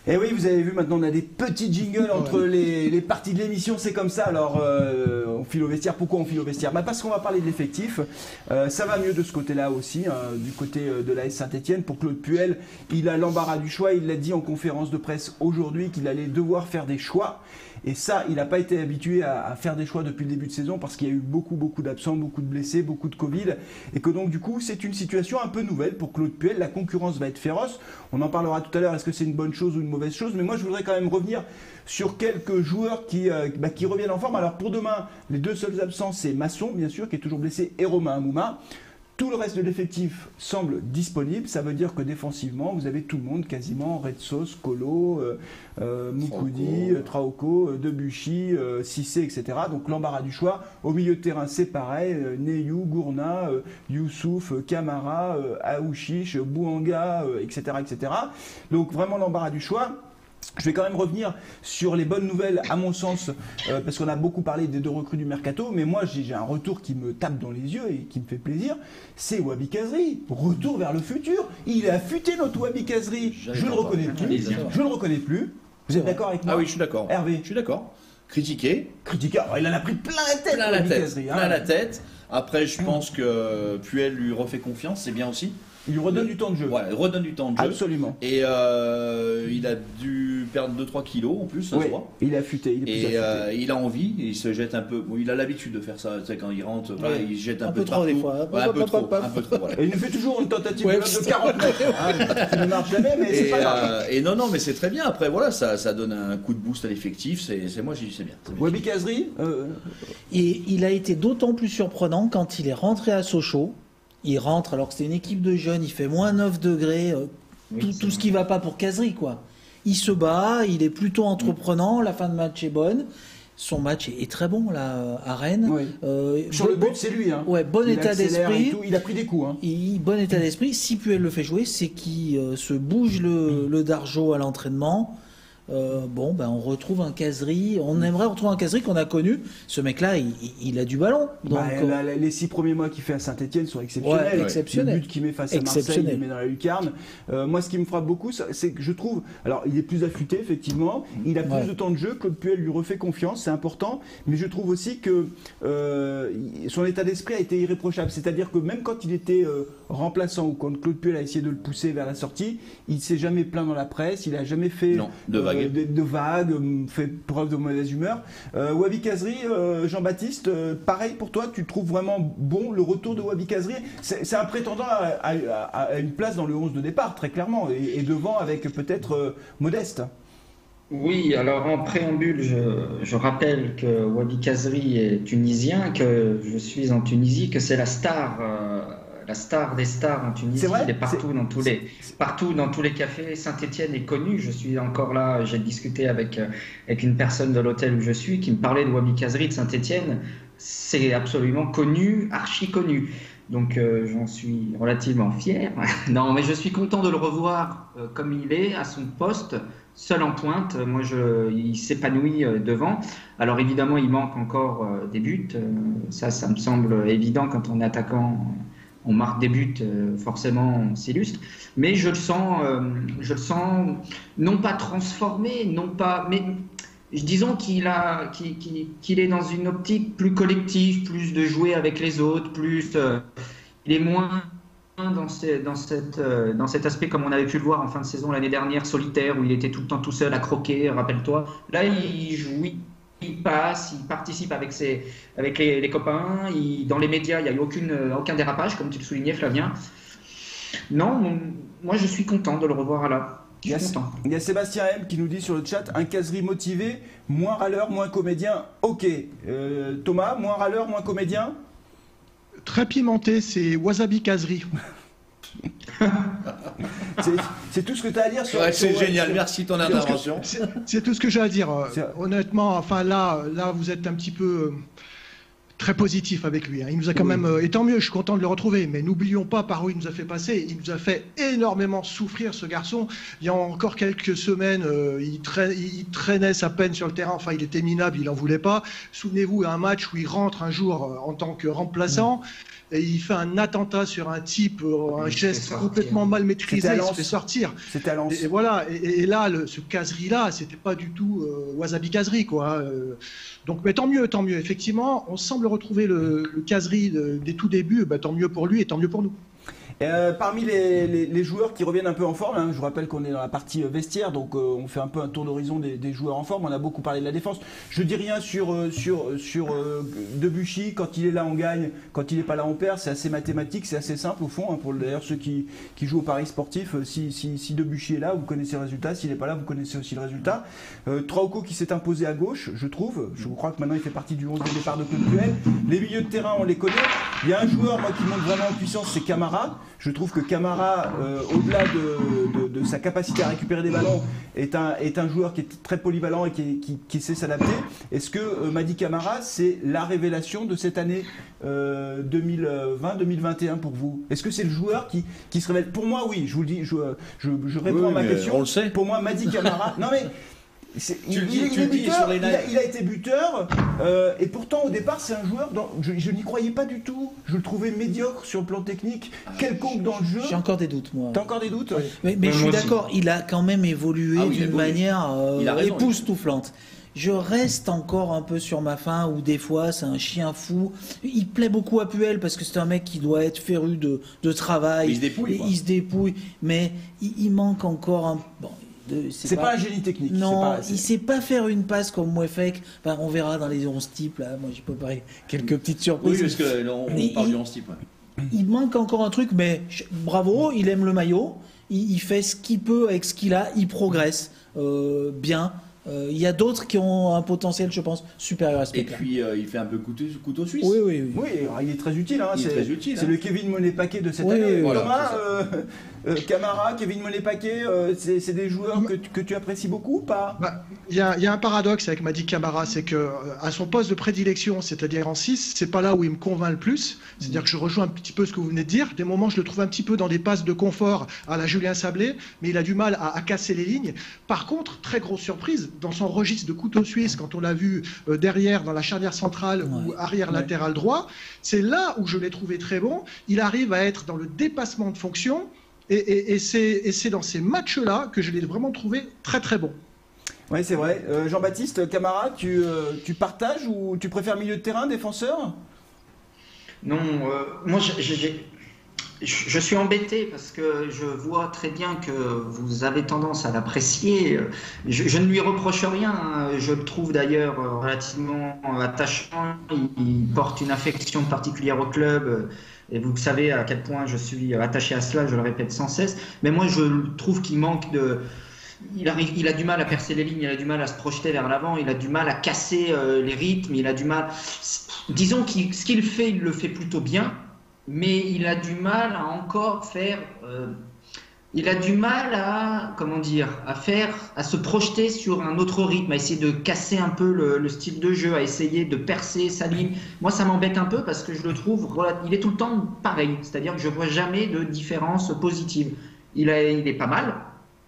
Et oui, vous avez vu, maintenant on a des petits jingles entre les parties de l'émission, c'est comme ça. Alors on file au vestiaire. Pourquoi on file au vestiaire? Bah parce qu'on va parler de l'effectif. Ça va mieux de ce côté-là aussi, hein, du côté de l'AS Saint-Etienne. Pour Claude Puel, il a l'embarras du choix. Il l'a dit en conférence de presse aujourd'hui qu'il allait devoir faire des choix. Et ça, il n'a pas été habitué à faire des choix depuis le début de saison parce qu'il y a eu beaucoup d'absents, beaucoup de blessés, beaucoup de Covid. Et que donc, du coup, c'est une situation un peu nouvelle pour Claude Puel. La concurrence va être féroce. On en parlera tout à l'heure. Est-ce que c'est une bonne chose ou une mauvaise chose? Mais moi, je voudrais quand même revenir sur quelques joueurs qui reviennent en forme. Alors, pour demain, les deux seuls absents, c'est Masson, bien sûr, qui est toujours blessé, et Romain Amouma. Tout le reste de l'effectif semble disponible. Ça veut dire que défensivement, vous avez tout le monde quasiment. Red Sauce, Colo, Moukoudi, Trauco, Debuchy, Cissé, etc. Donc l'embarras du choix. Au milieu de terrain, c'est pareil. Neyou, Gourna, Youssouf, Kamara, Aouchiche, Bouanga, etc., etc. Donc vraiment l'embarras du choix. Je vais quand même revenir sur les bonnes nouvelles, à mon sens, parce qu'on a beaucoup parlé des deux recrues du mercato, mais moi j'ai un retour qui me tape dans les yeux et qui me fait plaisir, c'est Wahbi Khazri. Retour vers le futur. Il a affûté notre Wahbi Khazri. Je ne le reconnais plus. Vous êtes d'accord avec moi? Ah oui, je suis d'accord. Hervé, je suis d'accord. Critiqué. Oh, il en a pris plein la tête. Après, je pense que Puel lui refait confiance, c'est bien aussi. Il lui redonne du temps de jeu. Voilà, il redonne du temps de jeu. Absolument. Et il a dû perdre 2-3 kilos en plus, ça se voit. Il est affûté. Il a envie, il se jette un peu. Bon, il a l'habitude de faire ça, tu sais, quand il rentre, voilà, il se jette un peu trop. Des fois, voilà, un peu trop. Voilà. Et il nous fait toujours une tentative de 40 mètres. Ça ne marche jamais, mais c'est pas grave. Et non, mais c'est très bien. Après, voilà, ça donne un coup de boost à l'effectif. Moi, j'ai dit c'est bien. Wahbi Khazri. Et il a été d'autant plus surprenant quand il est rentré à Sochaux. Il rentre alors que c'était une équipe de jeunes, il fait moins 9 degrés, tout ce qui ne va pas pour Khazri, quoi. Il se bat, il est plutôt entreprenant, la fin de match est bonne. Son match est très bon là à Rennes. Oui. Sur le but, c'est lui. Hein. Ouais, bon état d'esprit. Il a pris des coups. Hein. Bon état d'esprit. Si Puel le fait jouer, c'est qu'il se bouge le darjo à l'entraînement. Bon, ben on retrouve un Khazri. On aimerait retrouver un Khazri qu'on a connu. Ce mec-là, il a du ballon. Donc, les 6 premiers mois qu'il fait à Saint-Etienne sont exceptionnels. Ouais, exceptionnels. Le but qu'il met face à Marseille, il met dans la lucarne. Moi, ce qui me frappe beaucoup, c'est que je trouve. Alors, il est plus affûté, effectivement. Il a plus de temps de jeu. Claude Puel lui refait confiance. C'est important. Mais je trouve aussi que son état d'esprit a été irréprochable. C'est-à-dire que même quand il était remplaçant ou quand Claude Puel a essayé de le pousser vers la sortie, il ne s'est jamais plaint dans la presse. Il n'a jamais fait. Non, de vague. De vagues, fait preuve de mauvaise humeur. Wahbi Khazri, Jean-Baptiste, pareil pour toi, tu trouves vraiment bon le retour de Wahbi Khazri? C'est un prétendant à une place dans le 11 de départ, très clairement, et devant avec peut-être Modeste. Oui, alors en préambule, je rappelle que Wahbi Khazri est tunisien, que je suis en Tunisie, que c'est la star des stars en Tunisie, il est partout dans tous les cafés. Saint-Etienne est connu. Je suis encore là, j'ai discuté avec une personne de l'hôtel où je suis qui me parlait de Wahbi Khazri de Saint-Etienne. C'est absolument connu, archi connu. Donc j'en suis relativement fier. Non, mais je suis content de le revoir comme il est, à son poste, seul en pointe. Moi, il s'épanouit devant. Alors évidemment, il manque encore des buts. Ça me semble évident quand on est attaquant. On marque des buts, forcément, on s'illustre. Mais je le sens non pas transformé, non pas, mais disons qu'il est dans une optique plus collective, plus de jouer avec les autres, plus il est moins dans cet aspect comme on avait pu le voir en fin de saison l'année dernière, solitaire, où il était tout le temps tout seul à croquer, rappelle-toi. Là, il jouit. Il passe, il participe avec les copains. Dans les médias, il n'y a eu aucun dérapage, comme tu le soulignais, Flavien. Non, moi, je suis content de le revoir là. Il y a Sébastien M qui nous dit sur le chat, un Khazri motivé, moins râleur, moins comédien. Ok. Thomas, moins râleur, moins comédien? Très pimenté, c'est Wahbi Khazri. C'est tout ce que tu as à dire sur c'est génial, merci ton intervention. C'est tout ce que j'ai à dire. Honnêtement, enfin là vous êtes un petit peu très positif avec lui. Hein. Il nous a quand même, et tant mieux, je suis content de le retrouver, mais n'oublions pas par où il nous a fait passer. Il nous a fait énormément souffrir, ce garçon. Il y a encore quelques semaines, il traînait sa peine sur le terrain. Enfin, il était minable, il n'en voulait pas. Souvenez-vous, un match où il rentre un jour en tant que remplaçant, et il fait un attentat sur un type, un geste complètement mal maîtrisé, il se fait sortir. C'était à Lens. Et voilà, et là, ce Khazri-là, c'était pas du tout Wahbi Khazri, quoi. Donc, mais tant mieux, effectivement, on semble retrouver le Khazri des tout débuts, bah, tant mieux pour lui et tant mieux pour nous. Parmi les joueurs qui reviennent un peu en forme, hein, je vous rappelle qu'on est dans la partie vestiaire, donc on fait un peu un tour d'horizon des joueurs en forme. On a beaucoup parlé de la défense. Je dis rien sur Debuchy. Quand il est là, on gagne. Quand il n'est pas là, on perd. C'est assez mathématique, c'est assez simple au fond. Hein, pour d'ailleurs ceux qui jouent au Paris sportif, si Debuchy est là, vous connaissez le résultat. S'il n'est pas là, vous connaissez aussi le résultat. Trauco qui s'est imposé à gauche, je trouve. Je crois que maintenant il fait partie du 11 de départ de Claude Puel. Les milieux de terrain, on les connaît. Il y a un joueur moi qui monte vraiment en puissance, c'est Kamara. Je trouve que Kamara, au-delà de sa capacité à récupérer des ballons, est un joueur qui est très polyvalent et qui sait s'adapter. Est-ce que Madi Kamara, c'est la révélation de cette année 2020-2021 pour vous? Est-ce que c'est le joueur qui se révèle? Pour moi, oui. Je vous le dis, je réponds à ma question. On le sait. Pour moi, Madi Kamara... non mais... Il a été buteur, et pourtant au départ c'est un joueur dont je n'y croyais pas du tout. Je le trouvais médiocre sur le plan technique, quelconque dans le jeu. J'ai encore des doutes, moi. T'as encore des doutes? Oui. Mais je suis d'accord, il a quand même évolué d'une manière époustouflante. Je reste encore un peu sur ma faim, où des fois c'est un chien fou. Il plaît beaucoup à Puel parce que c'est un mec qui doit être féru de travail. Mais il se dépouille. Il se dépouille, mais il manque encore un... Bon, c'est pas un génie technique. Non, il sait pas faire une passe comme Moueffek. Enfin, on verra dans les 11 types. Là. Moi, j'ai préparé quelques petites surprises. Oui, parce qu'on parle du 11 type. Ouais. Il manque encore un truc, mais bravo, il aime le maillot. Il fait ce qu'il peut avec ce qu'il a. Il progresse bien. Il y a d'autres qui ont un potentiel, je pense, supérieur à ce point. Et puis il fait un peu couteau suisse. Oui, oui, oui. Il est très utile. Hein, c'est le Kevin Monet-Paquet de cette année. Voilà, Kamara, Kevin Monet-Paquet, c'est des joueurs que tu apprécies beaucoup ou pas? Il y a un paradoxe avec Madi Kamara, c'est que à son poste de prédilection, c'est-à-dire en 6, c'est pas là où il me convainc le plus. C'est-à-dire que je rejoins un petit peu ce que vous venez de dire. Des moments, je le trouve un petit peu dans des passes de confort à la Julien Sablé, mais il a du mal à casser les lignes. Par contre, très grosse surprise, dans son registre de couteau suisse, quand on l'a vu derrière, dans la charnière centrale ou arrière latéral droit, c'est là où je l'ai trouvé très bon. Il arrive à être dans le dépassement de fonction. Et c'est dans ces matchs-là que je l'ai vraiment trouvé très très bon. Oui, c'est vrai. Jean-Baptiste, Kamara, tu partages ou tu préfères milieu de terrain, défenseur? Non, moi je suis embêté parce que je vois très bien que vous avez tendance à l'apprécier. Je ne lui reproche rien. Je le trouve d'ailleurs relativement attachant. Il porte une affection particulière au club. Et vous savez à quel point je suis attaché à cela, je le répète sans cesse. Mais moi, je trouve qu'il manque de... Il a du mal à percer les lignes, il a du mal à se projeter vers l'avant, il a du mal à casser les rythmes, il a du mal... Disons que ce qu'il fait, il le fait plutôt bien, mais il a du mal à encore faire... Il a du mal à, comment dire, à se projeter sur un autre rythme, à essayer de casser un peu le style de jeu, à essayer de percer sa ligne. Moi, ça m'embête un peu parce que je le trouve, il est tout le temps pareil. C'est-à-dire que je ne vois jamais de différence positive. Il est pas mal.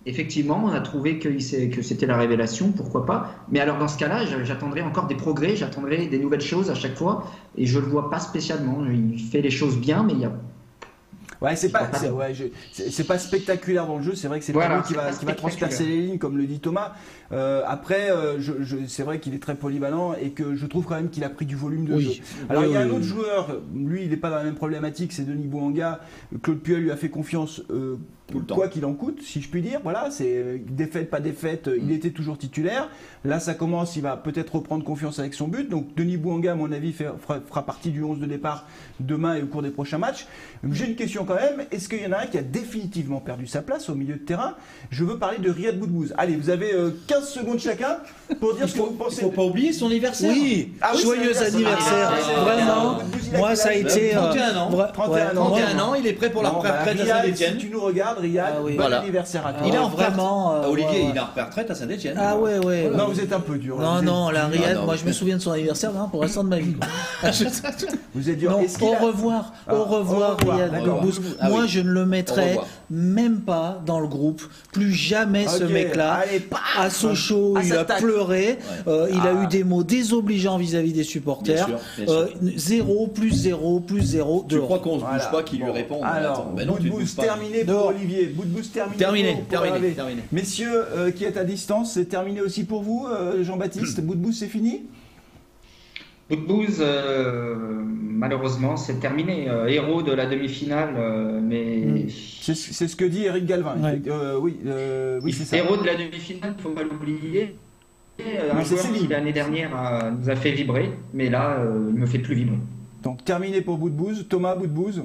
Effectivement, on a trouvé que c'était la révélation, pourquoi pas. Mais alors, dans ce cas-là, j'attendrai encore des progrès, j'attendrai des nouvelles choses à chaque fois. Et je ne le vois pas spécialement. Il fait les choses bien, mais il y a... Ouais, c'est pas spectaculaire dans le jeu. C'est vrai que c'est pas lui qui va transpercer les lignes, comme le dit Thomas. Après, c'est vrai qu'il est très polyvalent et que je trouve quand même qu'il a pris du volume de jeu. Alors, il y a un autre joueur, lui, il n'est pas dans la même problématique, c'est Denis Bouanga. Claude Puel lui a fait confiance quoi qu'il en coûte, si je puis dire. Voilà, c'est défaite, pas défaite, il était toujours titulaire. Là, ça commence, il va peut-être reprendre confiance avec son but. Donc, Denis Bouanga, à mon avis, fera partie du 11 de départ demain et au cours des prochains matchs. J'ai une question quand même, est-ce qu'il y en a un qui a définitivement perdu sa place au milieu de terrain? Je veux parler de Riyad Boudebouz. Allez, vous avez 15 secondes chacun pour dire ce que vous pensez. Il ne faut pas oublier son anniversaire. Oui, joyeux anniversaire. Vraiment, moi ça a été... 31 ans, il est prêt pour la retraite à Saint-Étienne. Si tu nous regardes, Boudebouz, Riyad, bon anniversaire à toi. Il est vraiment. Olivier, il est en retraite à Saint-Etienne. Ah ouais, ouais. Non, vous êtes un peu dur. Non, non, la Riyad, moi je me souviens de son anniversaire pour le restant de ma vie. Vous êtes dur. Au revoir, au revoir, Riyad Boudebouz. Moi je ne le mettrai même pas dans le groupe. Plus jamais ce mec-là. À Sochaux, il a pleuré. Il a eu des mots désobligeants vis-à-vis des supporters. 0 plus 0 plus 0. Tu crois qu'on se bouge pas qu'il lui répond? Alors, Boudebouz terminé pour Olivier. Boudebouz terminé. Messieurs qui êtes à distance, c'est terminé aussi pour vous, Jean-Baptiste. Boudebouz, c'est fini. Boudebouz, malheureusement, c'est terminé. Héros de la demi-finale, mais... C'est ce que dit Eric Galvin. Ouais. Oui, c'est ça. Héros de la demi-finale, il ne faut pas l'oublier. Un joueur qui, l'année dernière, nous a fait vibrer, mais là, il ne me fait plus vibrer. Donc, terminé pour Boudebouz. Thomas, Boudebouz?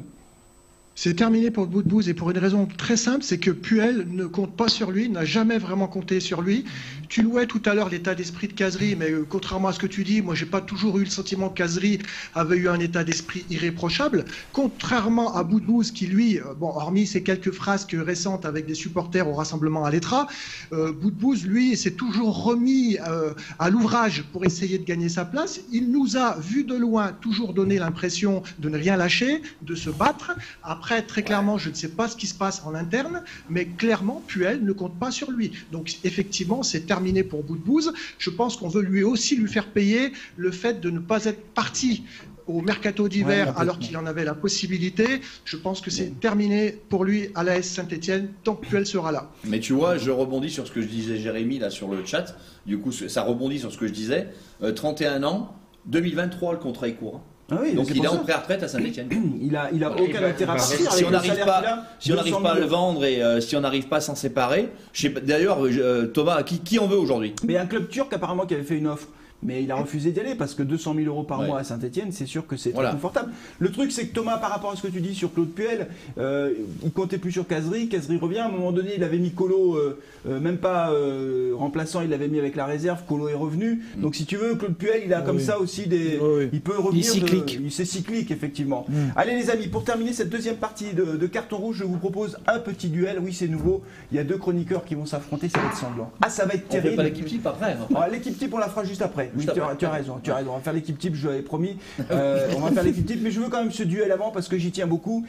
C'est terminé pour Boudebouz et pour une raison très simple, c'est que Puel ne compte pas sur lui, n'a jamais vraiment compté sur lui. Tu louais tout à l'heure l'état d'esprit de Khazri, mais contrairement à ce que tu dis, moi j'ai pas toujours eu le sentiment que Khazri avait eu un état d'esprit irréprochable. Contrairement à Boudebouz qui lui, bon, hormis ses quelques frasques récentes avec des supporters au rassemblement à l'Étra, Boudebouz lui s'est toujours remis à l'ouvrage pour essayer de gagner sa place. Il nous a vu de loin toujours donné l'impression de ne rien lâcher, de se battre. Après, très clairement, je ne sais pas ce qui se passe en interne, mais clairement, Puel ne compte pas sur lui. Donc, effectivement, c'est terminé pour Boudebouz. Je pense qu'on veut lui aussi lui faire payer le fait de ne pas être parti au mercato d'hiver alors qu'il en avait la possibilité. Je pense que c'est terminé pour lui à l'AS Saint-Etienne tant que Puel sera là. Mais tu vois, je rebondis sur ce que je disais, Jérémy, là, sur le chat. Du coup, ça rebondit sur ce que je disais. 31 ans, 2023, le contrat est court. Ah oui, donc il est en pré-retraite à Saint-Etienne. Il a aucun intérêt à partir. Si on n'arrive pas, à le vendre et si on n'arrive pas à s'en séparer, d'ailleurs Thomas, qui en veut aujourd'hui? Mais un club turc apparemment qui avait fait une offre, mais il a refusé d'y aller parce que 200 000 euros par mois à Saint-Etienne, c'est sûr que c'est très confortable. Le truc c'est que Thomas, par rapport à ce que tu dis sur Claude Puel, il comptait plus sur Khazri, Khazri revient, à un moment donné il avait mis Colo, même pas remplaçant, il l'avait mis avec la réserve, Colo est revenu, donc si tu veux Claude Puel il a comme ça aussi des... Il peut revenir, c'est cyclique. Cyclique effectivement. Allez les amis, pour terminer cette deuxième partie de Carton Rouge, je vous propose un petit duel, oui c'est nouveau, il y a deux chroniqueurs qui vont s'affronter, ça va être sanglant. Ah ça va être terrible. On fait pas l'équipe type après, l'équipe type on la fera juste après. Oui, tu as raison, on va faire l'équipe type, je l'avais promis, on va faire l'équipe type, mais je veux quand même ce duel avant parce que j'y tiens beaucoup.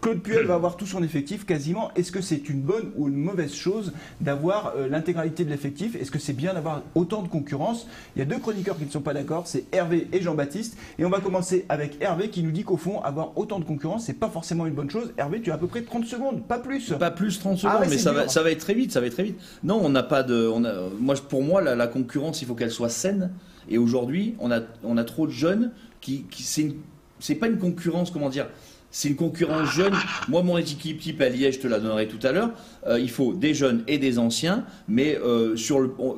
Claude Puel va avoir tout son effectif quasiment, est-ce que c'est une bonne ou une mauvaise chose d'avoir l'intégralité de l'effectif? Est-ce que c'est bien d'avoir autant de concurrence? Il y a deux chroniqueurs qui ne sont pas d'accord, c'est Hervé et Jean-Baptiste, et on va commencer avec Hervé qui nous dit qu'au fond avoir autant de concurrence c'est pas forcément une bonne chose. Hervé, tu as à peu près 30 secondes, pas plus. Pas plus 30 secondes, mais ça va être très vite, ça va être très vite. Non, on n'a pas de... pour moi, la concurrence, il faut qu'elle soit saine, et aujourd'hui on a trop de jeunes qui c'est pas une concurrence, comment dire, c'est une concurrence jeune. Moi mon équipe type à Liège, je te la donnerai tout à l'heure, il faut des jeunes et des anciens, mais tout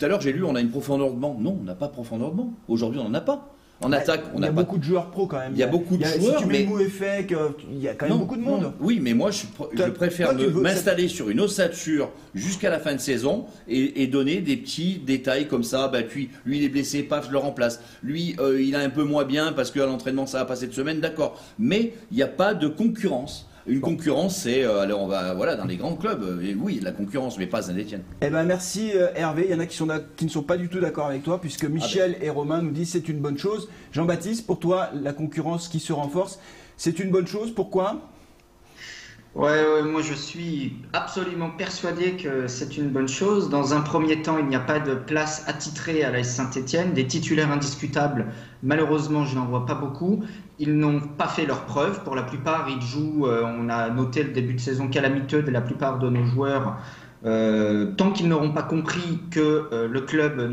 à l'heure j'ai lu on a une profondeur de banc, non on n'a pas de profondeur de banc, aujourd'hui on n'en a pas. En attaque, on a beaucoup de joueurs pro quand même. Il y a beaucoup de joueurs. Si tu mets Moueffek, il y a quand même beaucoup de monde. Oui, mais moi, je préfère m'installer sur une ossature jusqu'à la fin de saison et donner des petits détails comme ça. Bah, puis, lui, il est blessé, paf, je le remplace. Lui, il a un peu moins bien parce qu'à l'entraînement, ça va pas cette semaine, d'accord. Mais il n'y a pas de concurrence. Une concurrence, c'est alors on va dans les grands clubs. Et oui, la concurrence, mais pas Saint-Etienne. Eh ben merci Hervé. Il y en a qui ne sont pas du tout d'accord avec toi, puisque Michel et Romain nous disent c'est une bonne chose. Jean-Baptiste, pour toi, la concurrence qui se renforce, c'est une bonne chose. Pourquoi? Ouais, moi je suis absolument persuadé que c'est une bonne chose. Dans un premier temps, il n'y a pas de place attitrée à l'AS Saint-Etienne. Des titulaires indiscutables, malheureusement, je n'en vois pas beaucoup. Ils n'ont pas fait leurs preuves. Pour la plupart, ils jouent. On a noté le début de saison calamiteux de la plupart de nos joueurs. Tant qu'ils n'auront pas compris que le club,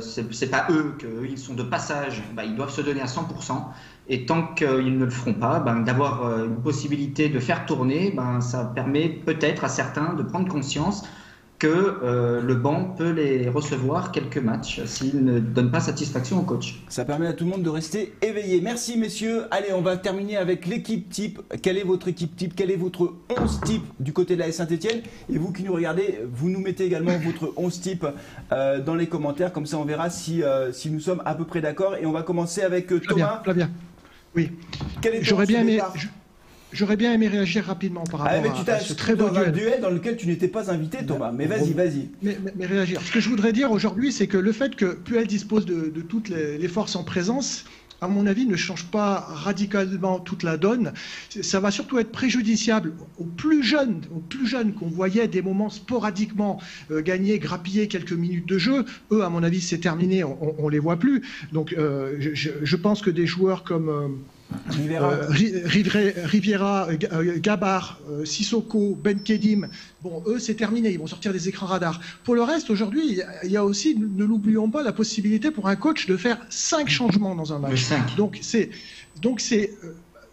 c'est pas eux, qu'ils sont de passage, ils doivent se donner à 100%. Et tant qu'ils ne le feront pas, d'avoir une possibilité de faire tourner, ça permet peut-être à certains de prendre conscience que le banc peut les recevoir quelques matchs s'il ne donne pas satisfaction au coach. Ça permet à tout le monde de rester éveillé. Merci messieurs. Allez, on va terminer avec l'équipe type. Quelle est votre équipe type? Quel est votre 11 type du côté de la Saint-Etienne? Et vous qui nous regardez, vous nous mettez également votre 11 type dans les commentaires. Comme ça, on verra si nous sommes à peu près d'accord. Et on va commencer avec Thomas. Flavien. Oui, j'aurais bien aimé. J'aurais bien aimé réagir rapidement par rapport à ce très beau duel dans lequel tu n'étais pas invité, Thomas. Mais vas-y, vas-y. Mais réagir. Ce que je voudrais dire aujourd'hui, c'est que le fait que Puel dispose de toutes les forces en présence, à mon avis, ne change pas radicalement toute la donne. Ça va surtout être préjudiciable aux plus jeunes qu'on voyait des moments sporadiquement gagner, grappiller quelques minutes de jeu. Eux, à mon avis, c'est terminé, on ne les voit plus. Donc je pense que des joueurs comme... Riviera, Gabar, Sissoko, Benkedim, bon, eux c'est terminé, ils vont sortir des écrans radars. Pour le reste, aujourd'hui, il y a aussi, ne l'oublions pas, la possibilité pour un coach de faire 5 changements dans un match. Donc c'est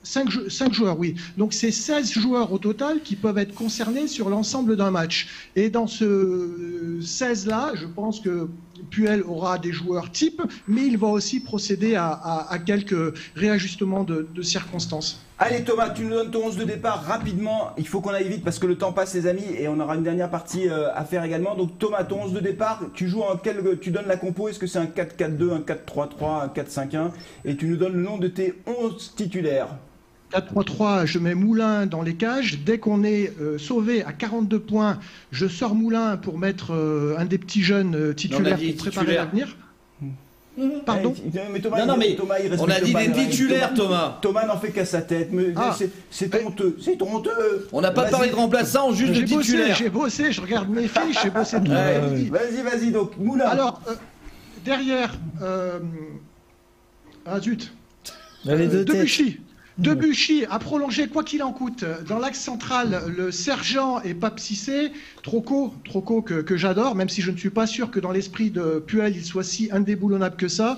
5 joueurs, oui. Donc c'est 16 joueurs au total qui peuvent être concernés sur l'ensemble d'un match. Et dans ce 16-là, je pense que Puel aura des joueurs types, mais il va aussi procéder à quelques réajustements de circonstances. Allez Thomas, tu nous donnes ton 11 de départ rapidement. Il faut qu'on aille vite parce que le temps passe, les amis, et on aura une dernière partie à faire également. Donc Thomas, ton 11 de départ, tu joues en quel, tu donnes la compo, est-ce que c'est un 4-4-2, un 4-3-3, un 4-5-1, et tu nous donnes le nom de tes 11 titulaires. 4-3-3, je mets Moulin dans les cages. Dès qu'on est sauvé à 42 points, je sors Moulin pour mettre un des petits jeunes titulaires pour préparer l'avenir. Pardon ? Mais Thomas, non, non, mais Thomas, on a dit des titulaires, Thomas. Thomas n'en fait qu'à sa tête. Ah, c'est honteux. C'est honteux. On n'a pas parlé de remplaçant, juste de titulaires. J'ai bossé, je regarde mes fiches, j'ai bossé tout l'après-midi. Vas-y, vas-y, donc, Moulin. Alors, derrière... Ah, zut. Debuchy. Debuchy a prolongé quoi qu'il en coûte. Dans l'axe central, le sergent et Pape Cissé, Trauco que j'adore, même si je ne suis pas sûr que dans l'esprit de Puel, il soit si indéboulonnable que ça.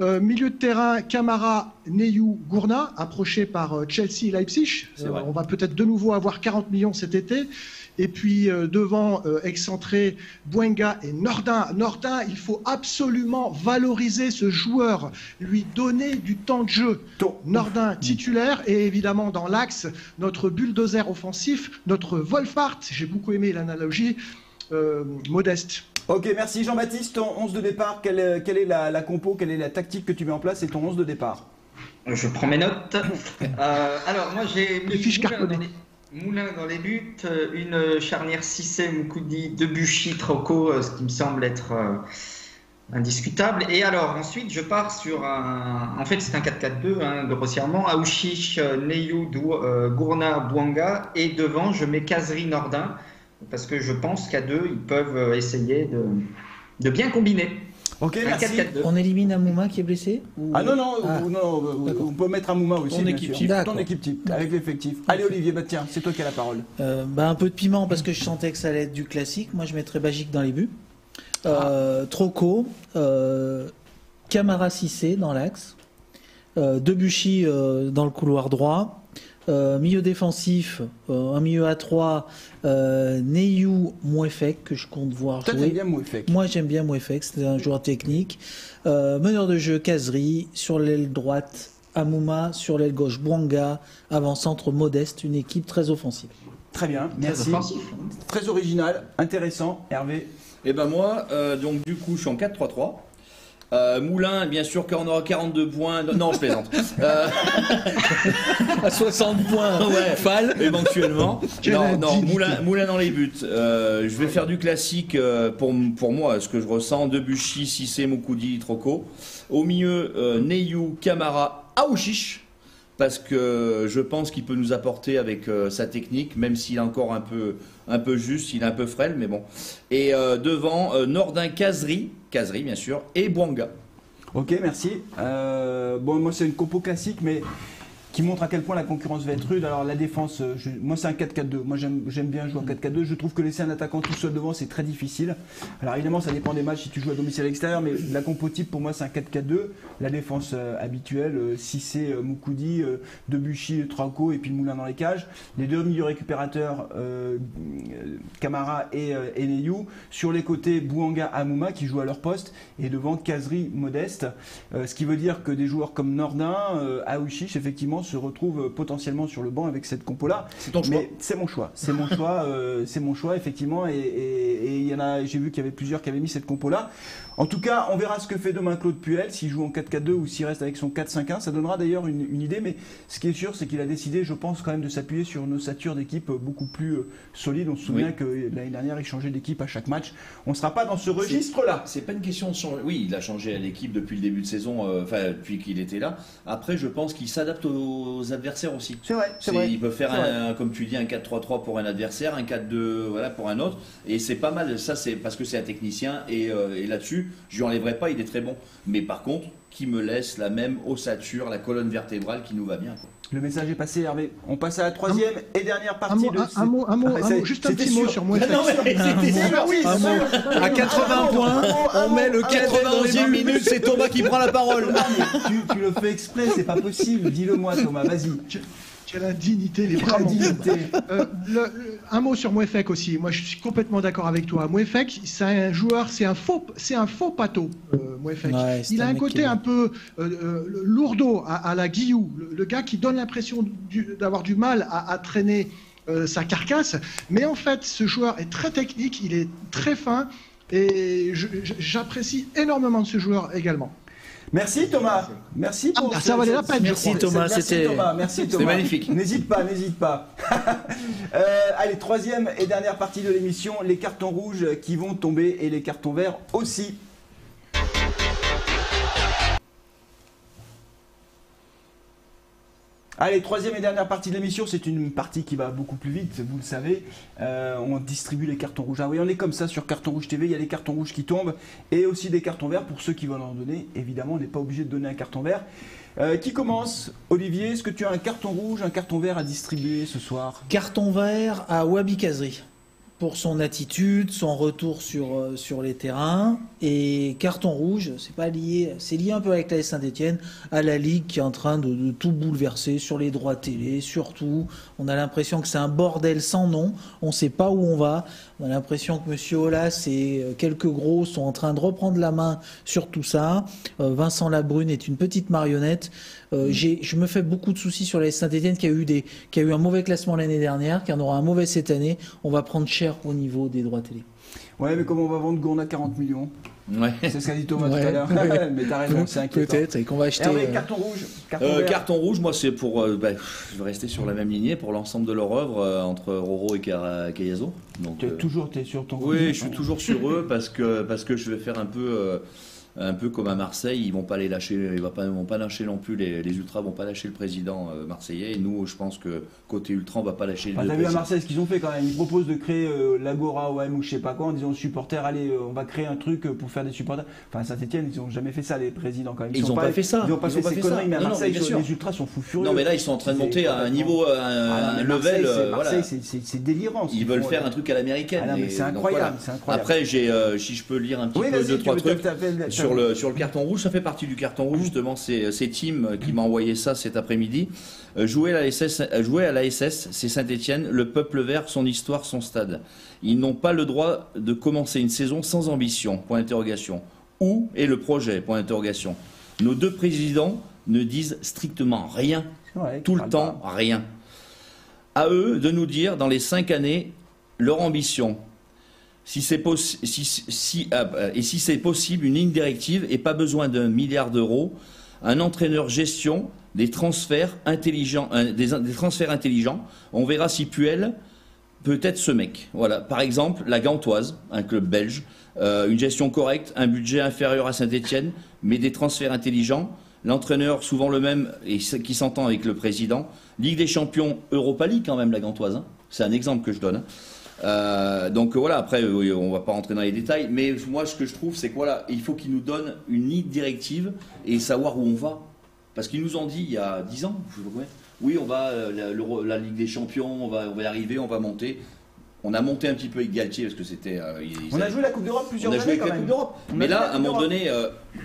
Milieu de terrain, Kamara, Neyou, Gourna, approché par Chelsea et Leipzig. On va peut-être de nouveau avoir 40 millions cet été. Et puis devant, excentré, Bouanga et Nordin. Nordin, il faut absolument valoriser ce joueur, lui donner du temps de jeu. Nordin titulaire, et évidemment dans l'axe, notre bulldozer offensif, notre Wolfhard, j'ai beaucoup aimé l'analogie, Modeste. Ok, merci Jean-Baptiste. Ton 11 de départ, quelle est la compo, quelle est la tactique que tu mets en place et ton 11 de départ? Je prends mes notes. Alors moi j'ai mis Moulin dans les buts, une charnière Cissé, Moukoudi, Debuchy, Trauco, ce qui me semble être indiscutable. Et alors ensuite je pars sur un... En fait c'est un 4-4-2, hein, grossièrement. Aouchiche, Neyou, Gourna, Bouanga, et devant je mets Khazri, Nordin. Parce que je pense qu'à deux, ils peuvent essayer de bien combiner. Ok, merci. On élimine Amouma qui est blessé ou... Ah non, non, on peut mettre Amouma aussi. Ton équipe type, avec l'effectif. Allez Olivier, bah, tiens, c'est toi qui as la parole. Un peu de piment parce que je sentais que ça allait être du classique. Moi, je mettrais Bagic dans les buts. Trauco, Kamara Cissé dans l'axe. Debuchy dans le couloir droit. Milieu défensif, un milieu à 3, Neyou, Moueffek, que je compte voir jouer. Bien Moueffek. Moi j'aime bien Moueffek, c'est un joueur technique. Meneur de jeu, Khazri, sur l'aile droite, Amouma, sur l'aile gauche, Bouanga, avant-centre, Modeste, une équipe très offensive. Très bien, merci. Très original, intéressant, Hervé. Et ben moi, donc du coup je suis en 4-3-3. Moulin, bien sûr qu'on aura 42 points. Non, je plaisante. À 60 points, ouais, Fall, éventuellement. Non, Moulin dans les buts. Je vais faire du classique pour moi, ce que je ressens. Debuchy, Cissé, Moukoudi, Trauco. Au milieu, Neyou, Kamara, Aouchiche. Parce que je pense qu'il peut nous apporter avec sa technique, même s'il est encore un peu juste, il est un peu frêle, mais bon. Et devant, Nordin, Khazri bien sûr, et Bouanga. Ok, merci. Bon, moi c'est une compo classique, mais qui montre à quel point la concurrence va être rude. Alors la défense, moi c'est un 4-4-2. Moi j'aime bien jouer en 4-4-2. Je trouve que laisser un attaquant tout seul devant, c'est très difficile. Alors évidemment, ça dépend des matchs si tu joues à domicile à l'extérieur, mais la compo type pour moi c'est un 4-4-2. La défense habituelle, Cissé, Moukoudi, Debuchy, Trauco et puis le Moulin dans les cages. Les deux milieux récupérateurs, Kamara et Neyou. Sur les côtés, Bouanga, Amouma qui jouent à leur poste. Et devant, Khazri, Modeste. Ce qui veut dire que des joueurs comme Nordin, Aouchiche, effectivement, se retrouve potentiellement sur le banc avec cette compo-là. C'est ton choix. C'est mon choix. C'est mon choix, c'est mon choix, effectivement. Et il y en a, j'ai vu qu'il y avait plusieurs qui avaient mis cette compo-là. En tout cas, on verra ce que fait demain Claude Puel, s'il joue en 4-4-2 ou s'il reste avec son 4-5-1. Ça donnera d'ailleurs une idée, mais ce qui est sûr, c'est qu'il a décidé, je pense, quand même de s'appuyer sur une ossature d'équipe beaucoup plus solide. On se souvient que l'année dernière, il changeait d'équipe à chaque match. On ne sera pas dans ce registre-là. C'est pas une question de changer. Oui, il a changé à l'équipe depuis le début de saison, enfin, depuis qu'il était là. Après, je pense qu'il s'adapte aux adversaires aussi. C'est vrai, c'est vrai. Il peut faire, comme tu dis, un 4-3-3 pour un adversaire, un 4-2 voilà, pour un autre. Et c'est pas mal, ça, c'est parce que c'est un technicien. Et là-dessus, je lui enlèverai pas, il est très bon. Mais par contre, qui me laisse la même ossature, la colonne vertébrale qui nous va bien, quoi. Le message est passé, Hervé. On passe à la troisième et dernière partie de ce... Un mot, juste un petit mot sur Moueffek. Non, mais c'était sûr, oui, sûr. À 80 points, on met le 91e minute, c'est Thomas qui prend la parole. Tu le fais exprès, c'est pas possible. Dis-le-moi, Thomas, vas-y. Quelle indignité, les bras. Un mot sur Moueffek aussi. Moi, je suis complètement d'accord avec toi. Moueffek, c'est un joueur, c'est un faux pâteau. Ouais, il a un côté un peu lourdeau à la Guillou, le gars qui donne l'impression d'avoir du mal à traîner sa carcasse. Mais en fait, ce joueur est très technique, il est très fin et j'apprécie énormément de ce joueur également. Merci Thomas. Merci pour ça valait la peine. Merci Thomas, c'était magnifique. N'hésite pas, n'hésite pas. Allez, troisième et dernière partie de l'émission, les cartons rouges qui vont tomber et les cartons verts aussi. Allez, troisième et dernière partie de l'émission, c'est une partie qui va beaucoup plus vite, vous le savez. On distribue les cartons rouges. Ah oui, on est comme ça sur Carton Rouge TV, il y a les cartons rouges qui tombent et aussi des cartons verts pour ceux qui veulent en donner. Évidemment, on n'est pas obligé de donner un carton vert. Qui commence? Olivier, est-ce que tu as un carton rouge, un carton vert à distribuer ce soir? Carton vert à Wahbi Khazri pour son attitude, son retour sur les terrains. Et carton rouge, c'est lié un peu avec la Saint-Etienne, à la Ligue qui est en train de tout bouleverser sur les droits télé, surtout. On a l'impression que c'est un bordel sans nom, on ne sait pas où on va. On a l'impression que M. Aulas et quelques gros sont en train de reprendre la main sur tout ça. Vincent Labrune est une petite marionnette. Je me fais beaucoup de soucis sur la Saint-Etienne qui a eu un mauvais classement l'année dernière, qui en aura un mauvais cette année. On va prendre cher au niveau des droits télé. Ouais, mais comment on va vendre Gourna 40 millions? Ouais. C'est ce qu'a dit Thomas tout à l'heure. Ouais. Mais t'as raison, c'est inquiétant. Peut-être, et qu'on va acheter. Hervé, carton rouge. Carton rouge, moi, c'est pour. Je vais rester sur la même lignée pour l'ensemble de leur œuvre entre Roro et Kayazo. Tu es sur ton. Oui, je suis toujours sur eux parce que je vais faire un peu comme à Marseille, ils vont pas les lâcher, ils vont pas lâcher non plus, les ultras vont pas lâcher le président marseillais, et nous je pense que côté ultra on va pas lâcher le président. T'as vu à Marseille ce qu'ils ont fait quand même, ils proposent de créer l'Agora OM ou je sais pas quoi en disant aux supporters, allez on va créer un truc pour faire des supporters, enfin à Saint-Etienne ils ont jamais fait ça les présidents quand même, ils ont pas fait ça, ils ont pas fait ces conneries, mais à Marseille les ultras sont fous furieux. Non mais là ils sont en train de monter à un niveau, un level, Marseille c'est délirant. Ils veulent faire un truc à l'américaine. C'est incroyable. Après si je peux lire un petit peu deux trois trucs. Sur le carton rouge, ça fait partie du carton rouge, justement, c'est Tim qui m'a envoyé ça cet après-midi. Jouer à la SS, c'est Saint-Etienne, le peuple vert, son histoire, son stade. Ils n'ont pas le droit de commencer une saison sans ambition, point d'interrogation. Où est le projet, point d'interrogation. Nos deux présidents ne disent strictement rien, tout le temps rien. À eux de nous dire, dans les 5 années, leur ambition. Si c'est possible, une ligne directive et pas besoin d'1 milliard d'euros, un entraîneur gestion, des transferts intelligents, on verra si Puel peut être ce mec. Voilà. Par exemple, la Gantoise, un club belge, une gestion correcte, un budget inférieur à Saint-Etienne, mais des transferts intelligents, l'entraîneur souvent le même et qui s'entend avec le président, Ligue des champions, Europa League quand même, la Gantoise, hein. C'est un exemple que je donne. Donc voilà, après on va pas rentrer dans les détails, mais moi ce que je trouve c'est qu'il faut qu'ils nous donnent une ligne directive et savoir où on va, parce qu'ils nous ont dit il y a 10 ans, oui on va la Ligue des Champions, on va y arriver, on va monter. On a monté un petit peu avec Galtier parce que c'était. On a joué la Coupe d'Europe plusieurs années. On a joué avec la Coupe d'Europe. Mais là à un moment donné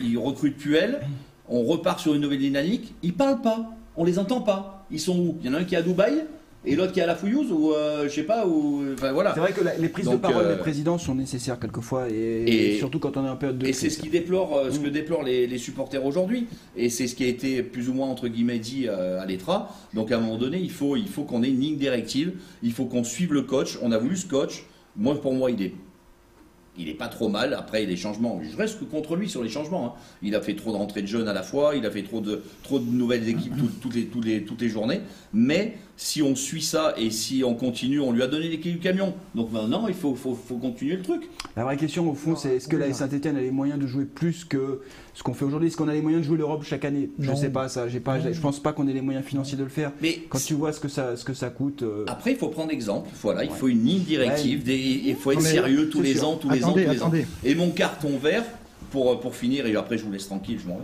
ils recrutent Puel, on repart sur une nouvelle dynamique. Ils parlent pas, on les entend pas. Ils sont où? Il y en a un qui est à Dubaï. Et l'autre qui est à la fouillouse ou je sais pas ou enfin voilà. C'est vrai que les prises de parole des présidents sont nécessaires quelquefois et surtout quand on est en période de. Et c'est ce qui déplore, ce que déplorent les supporters aujourd'hui et c'est ce qui a été plus ou moins entre guillemets dit à l'ETRA. Donc à un moment donné, il faut qu'on ait une ligne directive, il faut qu'on suive le coach. On a voulu ce coach. Moi pour moi, il est pas trop mal. Après les changements, je reste contre lui sur les changements. Hein. Il a fait trop de rentrées de jeunes à la fois, il a fait trop de nouvelles équipes toutes les journées. Mais si on suit ça et si on continue, on lui a donné les clés du camion. Donc maintenant, il faut continuer le truc. La vraie question au fond, c'est est-ce que la Saint-Etienne a les moyens de jouer plus que ce qu'on fait aujourd'hui? Est-ce qu'on a les moyens de jouer l'Europe chaque année? Je sais pas ça. Je pense pas qu'on ait les moyens financiers de le faire. Mais quand tu vois ce que ça coûte. Après, il faut prendre exemple. Voilà, il faut une ligne directive. Il faut être sérieux tous les ans, tous les ans, tous les ans. Et mon carton vert. Pour finir, et après je vous laisse tranquille, je m'en vais.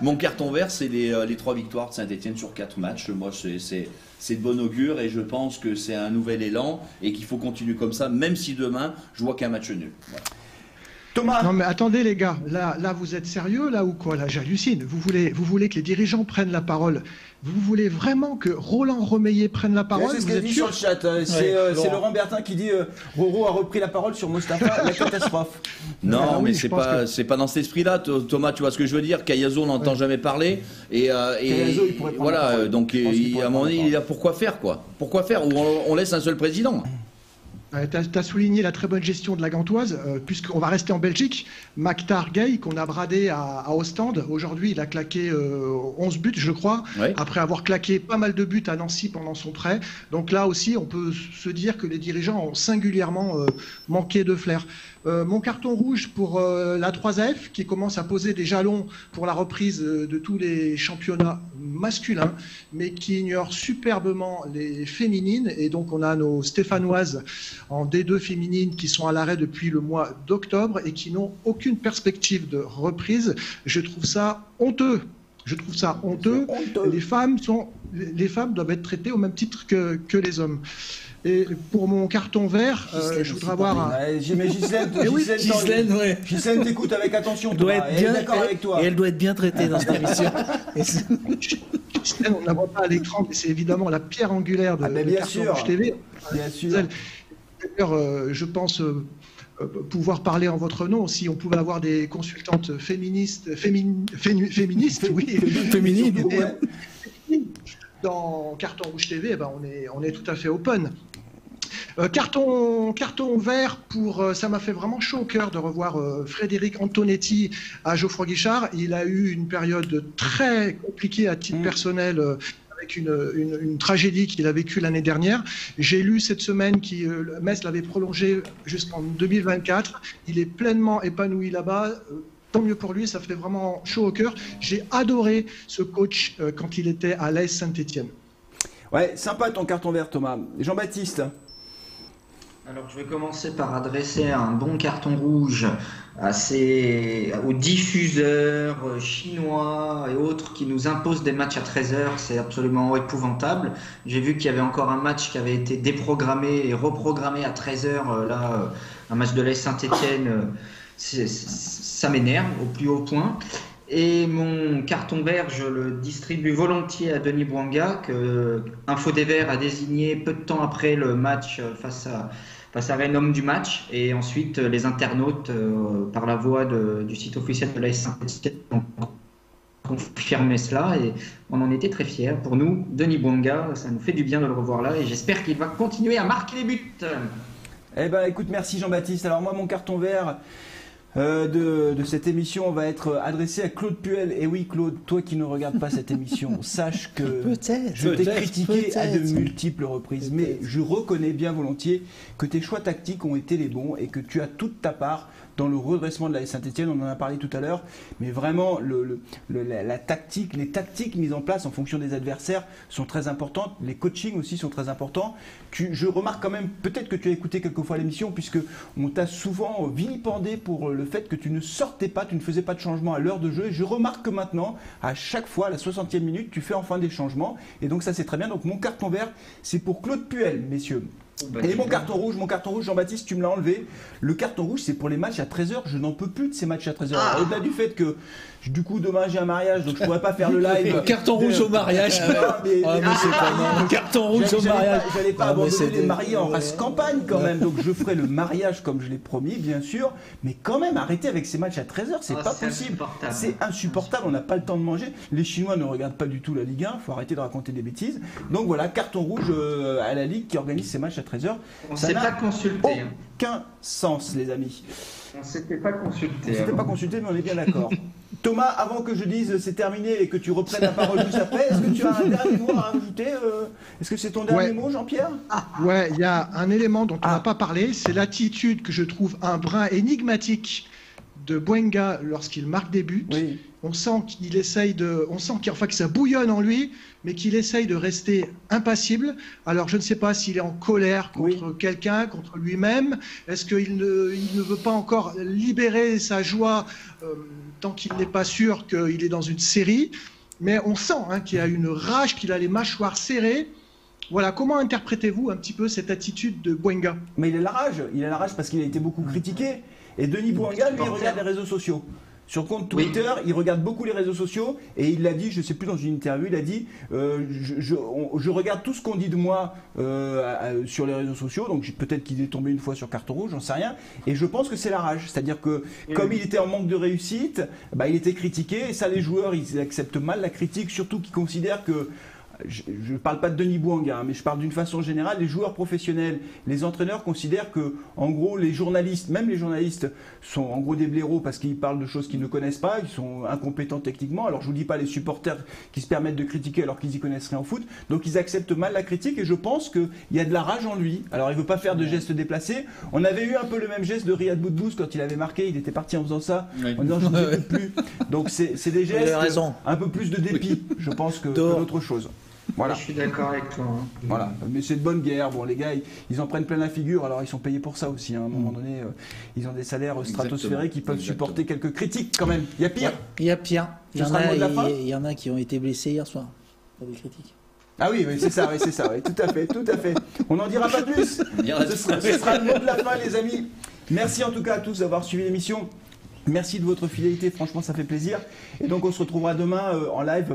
Mon carton vert, c'est les 3 victoires de Saint-Etienne sur 4 matchs. Moi, c'est de bon augure et je pense que c'est un nouvel élan et qu'il faut continuer comme ça, même si demain, je vois qu'un match nul. Voilà. Thomas. Non mais attendez les gars, là vous êtes sérieux là ou quoi? Là j'hallucine, vous voulez que les dirigeants prennent la parole? Vous voulez vraiment que Roland Remeillet prenne la parole? C'est ce qu'il dit sur le chat, c'est Laurent Bertin qui dit Roro a repris la parole sur Mustapha, la catastrophe. Non ah, oui, mais c'est pas dans cet esprit là, Thomas, tu vois ce que je veux dire? Cayazo on n'entend jamais parler et Cayazo, il pourrait prendre la parole. Donc à mon avis il a pourquoi faire quoi? Pourquoi faire? Ou on laisse un seul président? T'as souligné la très bonne gestion de la Gantoise, puisqu'on va rester en Belgique. Maktar Gueye, qu'on a bradé à Ostende, aujourd'hui il a claqué 11 buts, je crois, ouais. Après avoir claqué pas mal de buts à Nancy pendant son prêt. Donc là aussi, on peut se dire que les dirigeants ont singulièrement manqué de flair. Mon carton rouge pour la 3AF qui commence à poser des jalons pour la reprise de tous les championnats masculins mais qui ignore superbement les féminines et donc on a nos Stéphanoises en D2 féminines qui sont à l'arrêt depuis le mois d'octobre et qui n'ont aucune perspective de reprise. Je trouve ça honteux. Je trouve ça honteux. Les femmes doivent être traitées au même titre que les hommes. Et pour mon carton vert, je voudrais avoir. Mais Gislaine t'écoute avec attention. Elle est d'accord avec toi. Et elle doit être bien traitée dans cette émission. Gislaine, on ne la voit pas à l'écran, mais c'est évidemment la pierre angulaire de Carton Rouge TV. Bien sûr. D'ailleurs, je pense pouvoir parler en votre nom si on pouvait avoir des consultantes féministes, oui. Féminines, ouais. Dans Carton Rouge TV, eh ben on est tout à fait open. Carton vert pour... ça m'a fait vraiment chaud au cœur de revoir Frédéric Antonetti à Geoffroy Guichard. Il a eu une période très compliquée à titre personnel avec une tragédie qu'il a vécue l'année dernière. J'ai lu cette semaine que Metz l'avait prolongé jusqu'en 2024. Il est pleinement épanoui là-bas. Tant mieux pour lui, ça fait vraiment chaud au cœur. J'ai adoré ce coach quand il était à l'AS Saint-Etienne. Ouais, sympa ton carton vert, Thomas. Jean-Baptiste. Alors je vais commencer par adresser un bon carton rouge aux diffuseurs chinois et autres qui nous imposent des matchs à 13h, c'est absolument épouvantable. J'ai vu qu'il y avait encore un match qui avait été déprogrammé et reprogrammé à 13h, là, un match de l'AS Saint-Etienne. Ça m'énerve au plus haut point. Et mon carton vert, je le distribue volontiers à Denis Bouanga, que Info des Verts a désigné peu de temps après le match face à Rennes homme du match. Et ensuite, les internautes, par la voix du site officiel de l'AS Saint-Etienne, ont confirmé cela. Et on en était très fiers. Pour nous, Denis Bouanga, ça nous fait du bien de le revoir là. Et j'espère qu'il va continuer à marquer les buts. Eh bien, écoute, merci Jean-Baptiste. Alors moi, mon carton vert... de cette émission va être adressée à Claude Puel. Et oui Claude, toi qui ne regardes pas cette émission, sache que je t'ai critiqué à de multiples reprises, mais je reconnais bien volontiers que tes choix tactiques ont été les bons et que tu as toute ta part dans le redressement de la Saint-Etienne. On en a parlé tout à l'heure, mais vraiment les tactiques mises en place en fonction des adversaires sont très importantes, les coachings aussi sont très importants. Je remarque quand même, peut-être que tu as écouté quelques fois l'émission, puisque on t'a souvent vilipendé pour le fait que tu ne sortais pas, tu ne faisais pas de changement à l'heure de jeu. Et je remarque que maintenant, à chaque fois, à la 60e minute, tu fais enfin des changements. Et donc ça, c'est très bien. Donc mon carton vert, c'est pour Claude Puel, messieurs. Et mon carton rouge, Jean-Baptiste, tu me l'as enlevé. Le carton rouge, c'est pour les matchs à 13h. Je n'en peux plus de ces matchs à 13h. Ah. Au-delà du fait que, du coup, demain, j'ai un mariage, donc je ne pourrais pas faire le live. Carton rouge au mariage. Carton rouge au mariage. Je n'allais pas abandonner les mariés en race campagne, quand même. Donc, je ferai le mariage comme je l'ai promis, bien sûr. Mais quand même, arrêtez avec ces matchs à 13h. C'est pas possible. C'est insupportable. On n'a pas le temps de manger. Les Chinois ne regardent pas du tout la Ligue 1. Il faut arrêter de raconter des bêtises. Donc, voilà, carton rouge à la Ligue qui organise ces matchs à 13h. On ne s'est pas consulté. Aucun sens, les amis. On ne s'était pas consulté. On ne s'était pas consulté, mais on est bien d'accord. Thomas, avant que je dise c'est terminé et que tu reprennes la parole juste après, est-ce que tu as un dernier mot à rajouter? Est-ce que c'est ton dernier mot, Jean-Pierre? Ouais, il y a un élément dont on n'a pas parlé, c'est l'attitude que je trouve un brin énigmatique de Bouanga lorsqu'il marque des buts. Oui. On sent qu'il essaye de, que ça bouillonne en lui, mais qu'il essaye de rester impassible. Alors je ne sais pas s'il est en colère contre quelqu'un, contre lui-même. Est-ce qu'il ne veut pas encore libérer sa joie tant qu'il n'est pas sûr qu'il est dans une série? Mais on sent qu'il y a une rage, qu'il a les mâchoires serrées. Voilà, comment interprétez-vous un petit peu cette attitude de Bouanga? Mais il a la rage, parce qu'il a été beaucoup critiqué. Et Denis Bouanga, lui, il regarde les réseaux sociaux. Sur compte Twitter, il regarde beaucoup les réseaux sociaux et il l'a dit, je ne sais plus dans une interview, il a dit je regarde tout ce qu'on dit de moi sur les réseaux sociaux, donc peut-être qu'il est tombé une fois sur carton rouge, j'en sais rien, et je pense que c'est la rage, c'est-à-dire que comme il était en manque de réussite, bah, il était critiqué, et ça les joueurs, ils acceptent mal la critique, surtout qu'ils considèrent que, je ne parle pas de Denis Bouanga, mais je parle d'une façon générale, les joueurs professionnels, les entraîneurs considèrent que, en gros, les journalistes, même les journalistes, sont en gros des blaireaux parce qu'ils parlent de choses qu'ils ne connaissent pas, ils sont incompétents techniquement. Alors je ne vous dis pas les supporters qui se permettent de critiquer alors qu'ils n'y connaissent rien en foot, donc ils acceptent mal la critique et je pense qu'il y a de la rage en lui. Alors il ne veut pas faire de gestes déplacés. On avait eu un peu le même geste de Riyad Boudebouz quand il avait marqué, il était parti en faisant ça, en disant je ne peux plus. Donc c'est des gestes un peu plus de dépit, je pense, que d'autres choses. Voilà. Je suis d'accord avec toi. Voilà, mais c'est de bonne guerre. Bon, les gars, ils en prennent plein la figure. Alors, ils sont payés pour ça aussi. À un moment donné, ils ont des salaires stratosphériques. Ils peuvent supporter quelques critiques quand même. Il y a pire. Il y a pire. Il y en a qui ont été blessés hier soir pour des critiques. Ah oui, oui, c'est ça, oui, c'est ça. Oui, tout à fait, tout à fait. On n'en dira pas plus. Ce sera le mot de la fin, les amis. Merci en tout cas à tous d'avoir suivi l'émission. Merci de votre fidélité. Franchement, ça fait plaisir. Et donc, on se retrouvera demain en live.